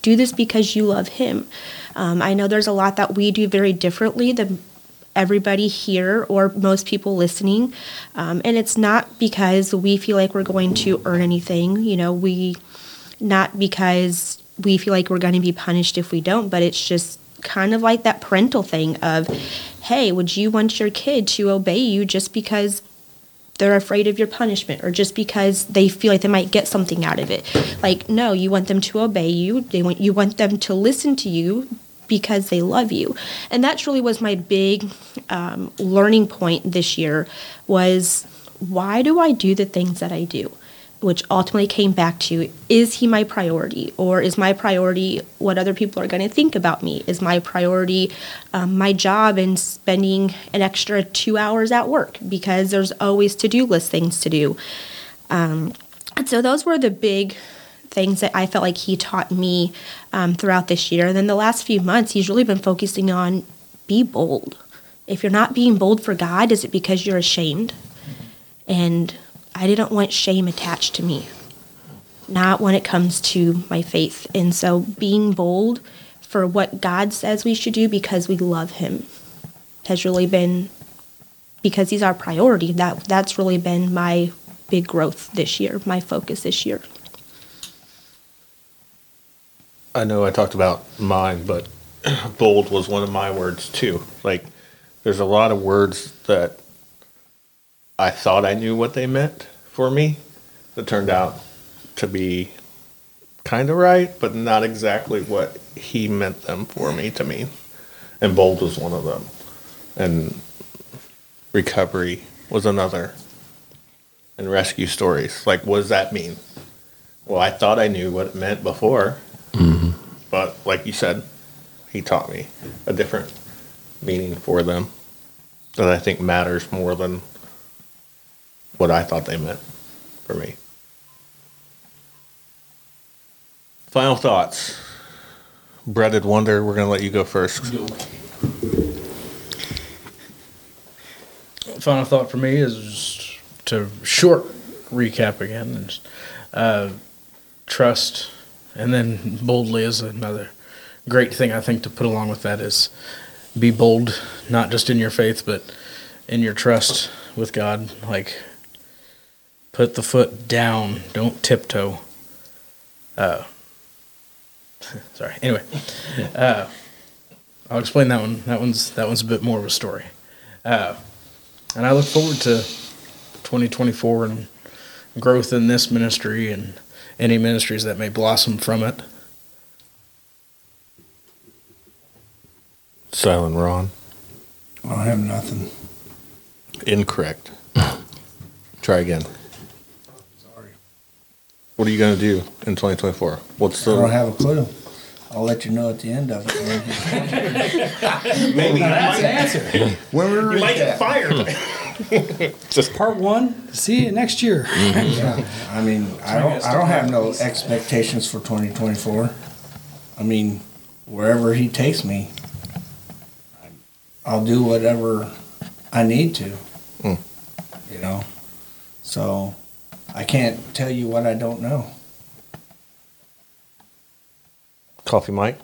Do this because you love him. Um, I know there's a lot that we do very differently than everybody here or most people listening. Um, and it's not because we feel like we're going to earn anything. You know, we... Not because we feel like we're going to be punished if we don't, but it's just kind of like that parental thing of, hey, would you want your kid to obey you just because they're afraid of your punishment or just because they feel like they might get something out of it? Like, no, you want them to obey you. They want you want them to listen to you because they love you. And that really was my big um, learning point this year was, why do I do the things that I do? Which ultimately came back to, is he my priority? Or is my priority what other people are going to think about me? Is my priority um, my job and spending an extra two hours at work? Because there's always to-do list things to do. Um, and so those were the big things that I felt like he taught me um, throughout this year. And then the last few months, he's really been focusing on, be bold. If you're not being bold for God, is it because you're ashamed? And I didn't want shame attached to me, not when it comes to my faith. And so being bold for what God says we should do because we love him has really been, because he's our priority, that that's really been my big growth this year, my focus this year. I know I talked about mine, but bold was one of my words too. Like, there's a lot of words that I thought I knew what they meant for me. It turned out to be kind of right, but not exactly what he meant them for me to mean. And bold was one of them. And recovery was another. And rescue stories. Like, what does that mean? Well, I thought I knew what it meant before. Mm-hmm. But like you said, he taught me a different meaning for them that I think matters more than what I thought they meant for me. Final thoughts. Breaded Wonder, we're going to let you go first. Final thought for me is to short recap again. And, uh, trust, and then boldly is another great thing I think to put along with that is be bold, not just in your faith, but in your trust with God. Like, put the foot down. Don't tiptoe. Uh, sorry. Anyway, uh, I'll explain that one. That one's that one's a bit more of a story. Uh, and I look forward to twenty twenty-four and growth in this ministry and any ministries that may blossom from it. Silent Ron. I have nothing. Incorrect. Try again. What are you going to do in twenty twenty-four? What's the... I don't have a clue. I'll let you know at the end of it. Maybe. Well, that's an answer. When we're you might get fired. Just part one. See you next year. Mm-hmm. Yeah. I mean, I don't, I don't have no expectations for twenty twenty-four. I mean, wherever he takes me, I'll do whatever I need to. Mm. You know? So... I can't tell you what I don't know. Coffee Mike?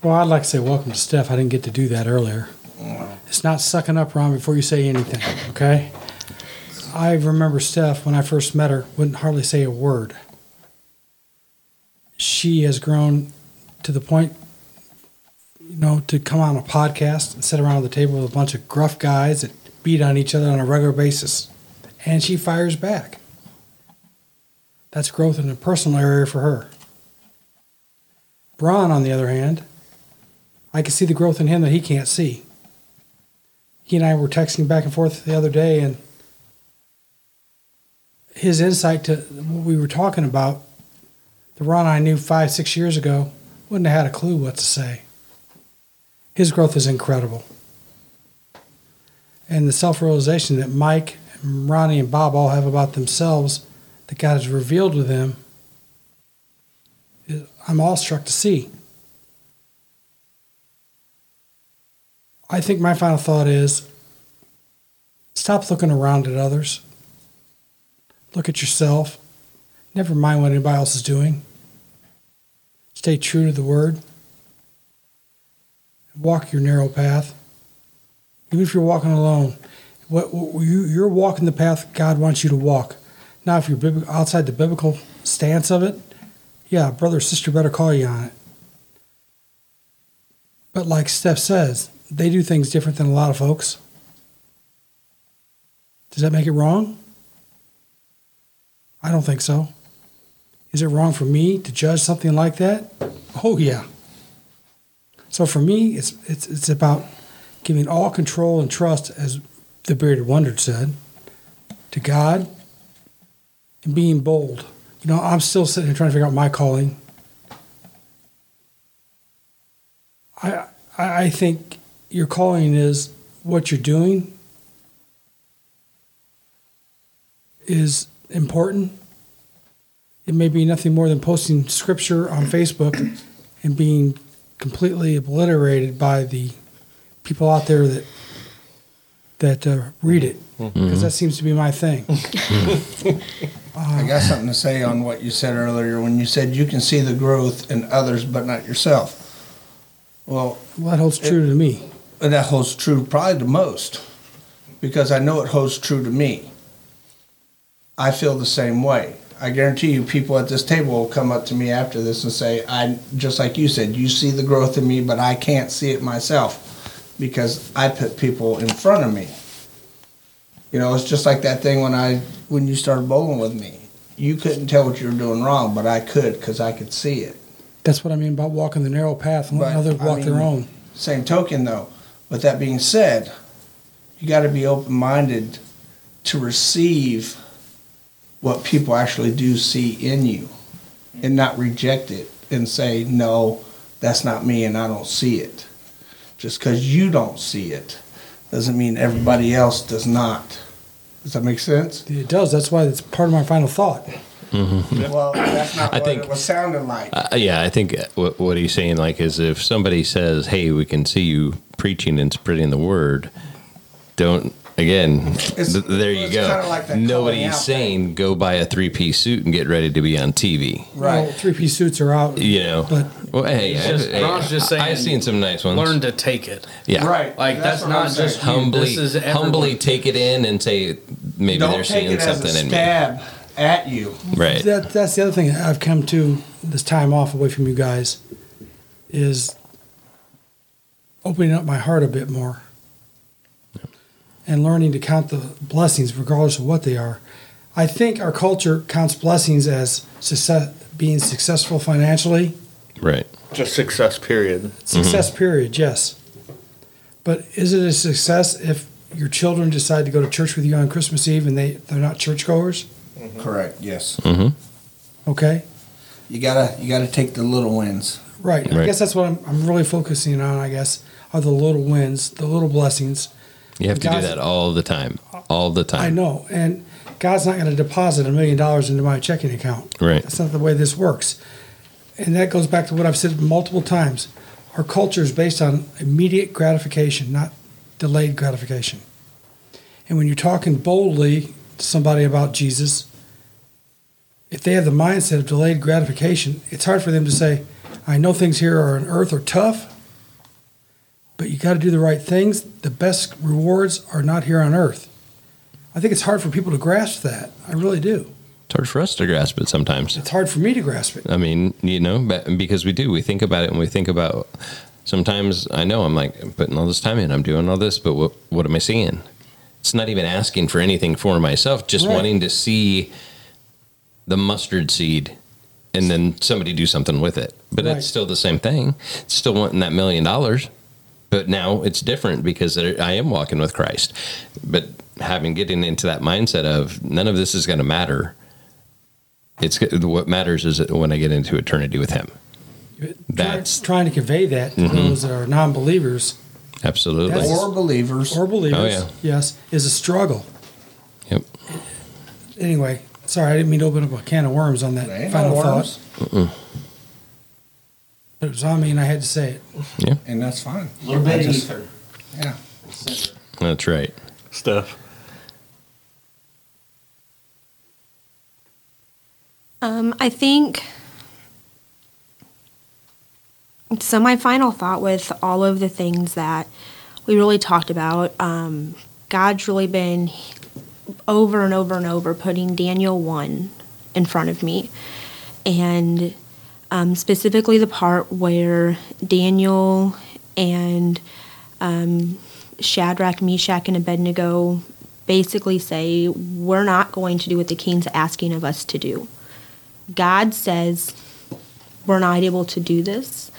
Well, I'd like to say welcome to Steph. I didn't get to do that earlier. Mm. It's not sucking up, Ron, before you say anything, okay? I remember Steph, when I first met her, wouldn't hardly say a word. She has grown to the point, you know, to come on a podcast and sit around the table with a bunch of gruff guys that beat on each other on a regular basis. And she fires back. That's growth in the personal area for her. Bron, on the other hand, I can see the growth in him that he can't see. He and I were texting back and forth the other day, and his insight to what we were talking about, the Ron I knew five, six years ago, wouldn't have had a clue what to say. His growth is incredible. And the self-realization that Mike, and Ronnie, and Bob all have about themselves that God has revealed to them, I'm awestruck to see. I think my final thought is, stop looking around at others. Look at yourself. Never mind what anybody else is doing. Stay true to the Word. Walk your narrow path. Even if you're walking alone, what, what, you, you're walking the path God wants you to walk. Now, if you're bib- outside the biblical stance of it, yeah, brother or sister better call you on it. But like Steph says, they do things different than a lot of folks. Does that make it wrong? I don't think so. Is it wrong for me to judge something like that? Oh, yeah. So for me, it's it's it's about giving all control and trust, as the Bearded Wonder said, to God, and being bold. You know, I'm still sitting here trying to figure out my calling. I I think your calling is what you're doing is important. It may be nothing more than posting scripture on Facebook and being completely obliterated by the people out there that that uh, read it, because mm-hmm. that seems to be my thing. uh, I got something to say on what you said earlier when you said you can see the growth in others but not yourself. Well, well that holds true it, to me. That holds true probably the most, because I know it holds true to me. I feel the same way. I guarantee you people at this table will come up to me after this and say, I just like you said, you see the growth in me, but I can't see it myself because I put people in front of me. You know, it's just like that thing when I when you started bowling with me. You couldn't tell what you were doing wrong, but I could because I could see it. That's what I mean by walking the narrow path and letting others walk I mean, their own. Same token, though. With that being said, you got to be open-minded to receive what people actually do see in you and not reject it and say, no, that's not me and I don't see it. Just because you don't see it doesn't mean everybody else does not. Does that make sense? It does. That's why it's part of my final thought. Mm-hmm. Well, that's not I what think, it was sounding like. Uh, yeah, I think what, what he's saying like is if somebody says, hey, we can see you preaching and spreading the word, don't. Again, th- there you go. Kind of like nobody's saying thing. Go buy a three-piece suit and get ready to be on T V. Right, well, three-piece suits are out. You know, but well, hey, I, just, hey I, just saying, I've seen some nice ones. Learn to take it. Yeah, right. Like that's, that's not I'm just humbly, this is humbly take it in and say maybe Don't they're seeing something in me. Don't take it as a stab in at you. Right. That, that's the other thing I've come to this time off away from you guys is opening up my heart a bit more. And learning to count the blessings regardless of what they are. I think our culture counts blessings as success, being successful financially. Right. Just success, period. Success, mm-hmm. period, yes. But is it a success if your children decide to go to church with you on Christmas Eve and they, they're not churchgoers? Mm-hmm. Correct, yes. Mm-hmm. Okay. You gotta you gotta take the little wins. Right. right. I guess that's what I'm, I'm really focusing on, I guess, are the little wins, the little blessings. You have to God's, do that all the time, all the time. I know, and God's not going to deposit a million dollars into my checking account. Right. That's not the way this works. And that goes back to what I've said multiple times. Our culture is based on immediate gratification, not delayed gratification. And when you're talking boldly to somebody about Jesus, if they have the mindset of delayed gratification, it's hard for them to say, I know things here on earth are tough, but you got to do the right things. The best rewards are not here on earth. I think it's hard for people to grasp that. I really do. It's hard for us to grasp it sometimes. It's hard for me to grasp it. I mean, you know, because we do. We think about it and we think about sometimes I know I'm like I'm putting all this time in. I'm doing all this, but what, what am I seeing? It's not even asking for anything for myself, just right. wanting to see the mustard seed and then somebody do something with it. But right. It's still the same thing. It's still wanting that million dollars. But now it's different because I am walking with Christ. But having getting into that mindset of none of this is going to matter. It's what matters is when I get into eternity with him. That's trying to convey that to mm-hmm. those that are non-believers. Absolutely. That's, or believers. Or believers, oh, yeah. Yes, is a struggle. Yep. Anyway, sorry, I didn't mean to open up a can of worms on that there ain't final no worms. Thought. Mm-mm. But it was on me and I had to say it. Yeah. And that's fine. A little bit of ether. Yeah. That's right. Stuff. Um, I think... So my final thought with all of the things that we really talked about, um, God's really been over and over and over putting Daniel one in front of me. And um, specifically the part where Daniel and um, Shadrach, Meshach, and Abednego basically say, we're not going to do what the king's asking of us to do. God says, we're not able to do this.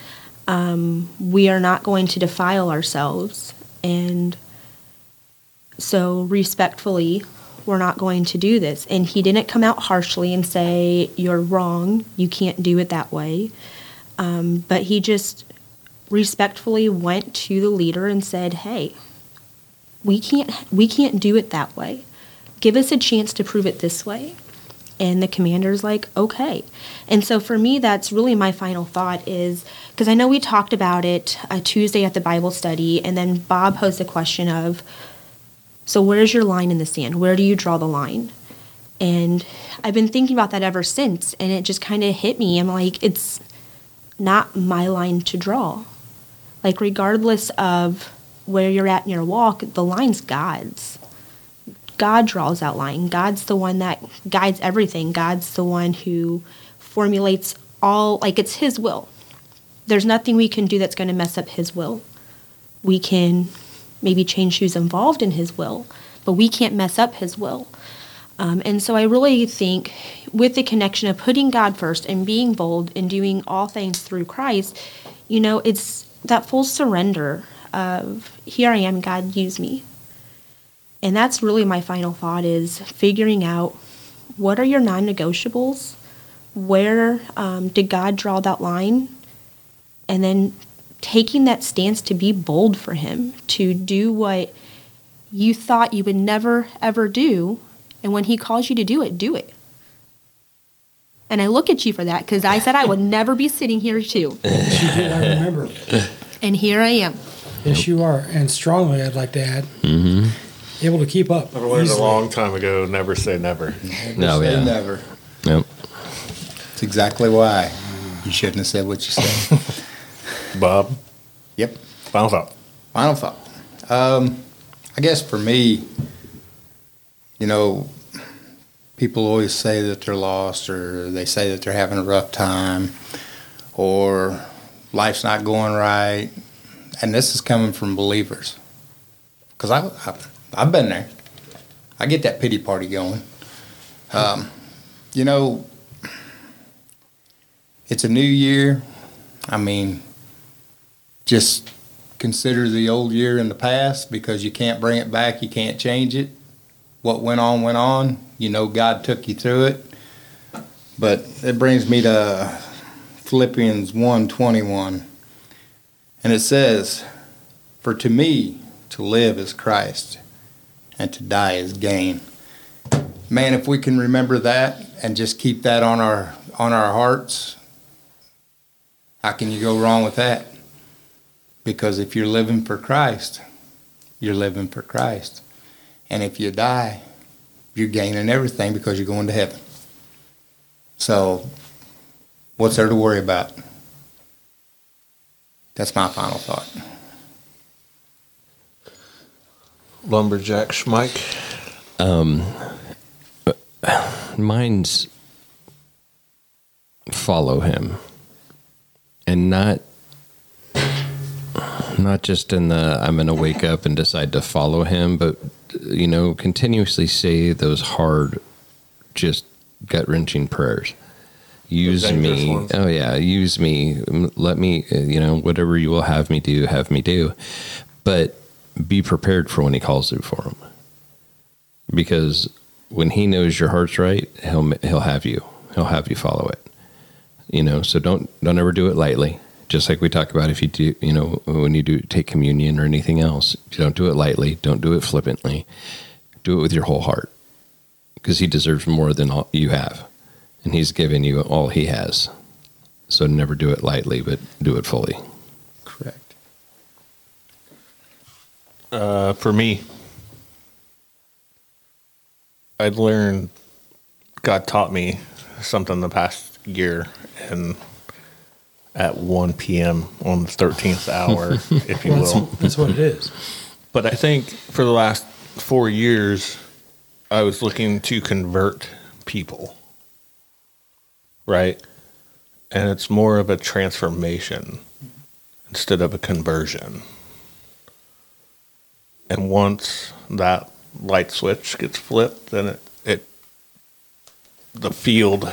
Um, we are not going to defile ourselves, and so respectfully, we're not going to do this. And he didn't come out harshly and say, you're wrong, you can't do it that way. Um, but he just respectfully went to the leader and said, hey, we can't, we can't do it that way. Give us a chance to prove it this way. And the commander's like, okay. And so for me, that's really my final thought is, because I know we talked about it uh, Tuesday at the Bible study, and then Bob posed the question of, so where's your line in the sand? Where do you draw the line? And I've been thinking about that ever since, and it just kind of hit me. I'm like, it's not my line to draw. Like, regardless of where you're at in your walk, the line's God's. God draws that line. God's the one that guides everything. God's the one who formulates all, like it's his will. There's nothing we can do that's going to mess up his will. We can maybe change who's involved in his will, but we can't mess up his will. Um, and so I really think with the connection of putting God first and being bold and doing all things through Christ, you know, it's that full surrender of, here I am, God, use me. And that's really my final thought is figuring out what are your non-negotiables, where um, did God draw that line, and then taking that stance to be bold for him, to do what you thought you would never, ever do, and when he calls you to do it, do it. And I look at you for that because I said I would never be sitting here too. She did, I remember. And here I am. Yes, you are, and strongly, I'd like to add. Mm-hmm. Able to keep up. I learned a long time ago, never say never. Never no, say yeah. never. Yep. That's exactly why you shouldn't have said what you said. Bob? Yep. Final thought. Final thought. Um, I guess for me, you know, people always say that they're lost or they say that they're having a rough time or life's not going right. And this is coming from believers. Because I... I I've been there. I get that pity party going. Um, you know, it's a new year. I mean, just consider the old year in the past because you can't bring it back. You can't change it. What went on, went on. You know, God took you through it. But it brings me to Philippians one twenty-one. And it says, for to me to live is Christ, and to die is gain. Man, if we can remember that and just keep that on our on our hearts, how can you go wrong with that? Because if you're living for Christ, you're living for Christ. And if you die, you're gaining everything because you're going to heaven. So what's there to worry about? That's my final thought. Lumberjack Mike. Um, mine's follow him, and not not just in the I'm going to wake up and decide to follow him, but you know, continuously say those hard, just gut-wrenching prayers. Use me. Oh yeah. Use me. Let me, you know, whatever you will have me do, have me do, but be prepared for when he calls you for him. Because when he knows your heart's right, he'll, he'll have you, he'll have you follow it, you know? So don't, don't ever do it lightly. Just like we talk about, if you do, you know, when you do take communion or anything else, you don't do it lightly. Don't do it flippantly. Do it with your whole heart, because he deserves more than all you have. And he's given you all he has. So never do it lightly, but do it fully. Correct. Uh, for me, I'd learned, God taught me something the past year. And at one p.m. on the thirteenth hour, if you will. That's, that's what it is. But I think for the last four years, I was looking to convert people. Right. And it's more of a transformation instead of a conversion. And once that light switch gets flipped, then it, it the field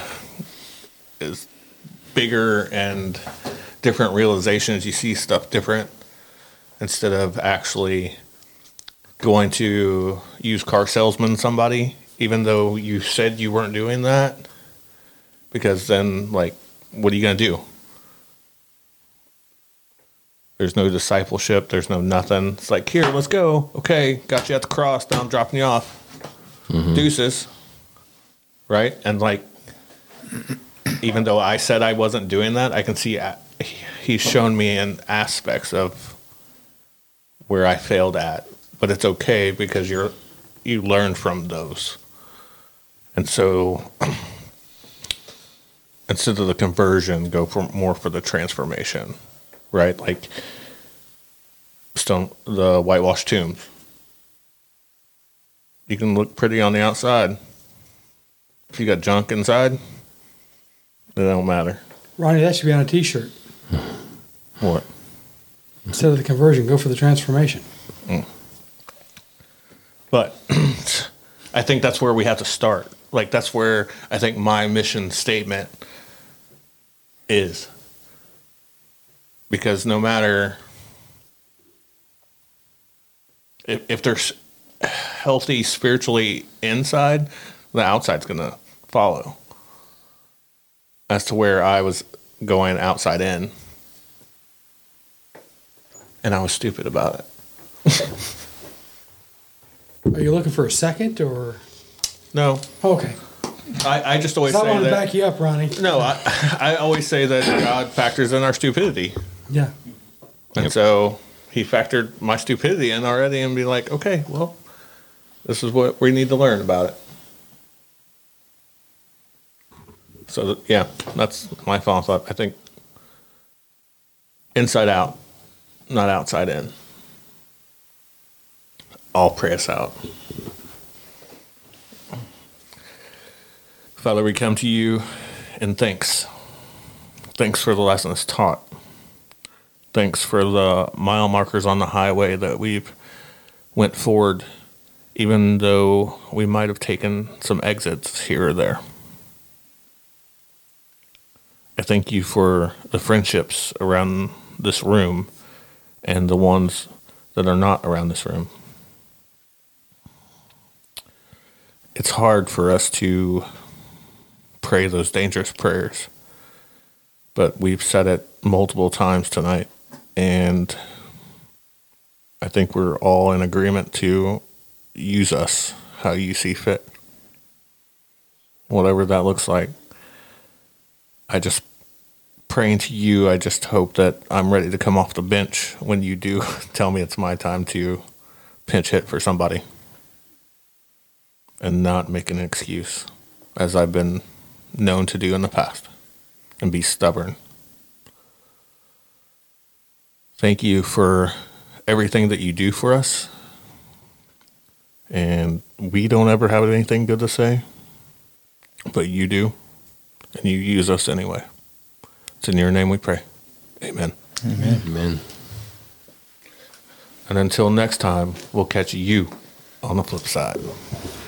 is bigger and different realizations. You see stuff different instead of actually going to used car salesman somebody, even though you said you weren't doing that. Because then, like, what are you going to do? There's no discipleship. There's no nothing. It's like, here, let's go. Okay, got you at the cross. Now I'm dropping you off. Mm-hmm. Deuces. Right? And, like, even though I said I wasn't doing that, I can see he's shown me in aspects of where I failed at. But it's okay because you're you learn from those. And so... instead of the conversion, go for more for the transformation, right? Like stone, the whitewashed tombs. You can look pretty on the outside. If you got junk inside, it don't matter. Ronnie, that should be on a T-shirt. What? Instead of the conversion, go for the transformation. Mm. But I think that's where we have to start. Like that's where I think my mission statement is, because no matter if, if they're healthy spiritually inside, the outside's going to follow. As to where I was going outside in, and I was stupid about it. Are you looking for a second or? No. Okay. I, I just always say that. I want to back you up, Ronnie. No, I, I always say that God factors in our stupidity. Yeah. And yep. So he factored my stupidity in already and be like, okay, well, this is what we need to learn about it. So, that, yeah, that's my final thought. I think inside out, not outside in. I'll pray us out. Father, we come to you in thanks. Thanks for the lessons taught. Thanks for the mile markers on the highway that we've went forward, even though we might have taken some exits here or there. I thank you for the friendships around this room and the ones that are not around this room. It's hard for us to pray those dangerous prayers, but we've said it multiple times tonight, and I think we're all in agreement to use us how you see fit, whatever that looks like. I just praying to you, I just hope that I'm ready to come off the bench when you do tell me it's my time to pinch hit for somebody and not make an excuse, as I've been known to do in the past, and be stubborn. Thank you for everything that you do for us. And we don't ever have anything good to say, but you do, and you use us anyway. It's in your name we pray. Amen. Amen. Amen. And until next time, we'll catch you on the flip side.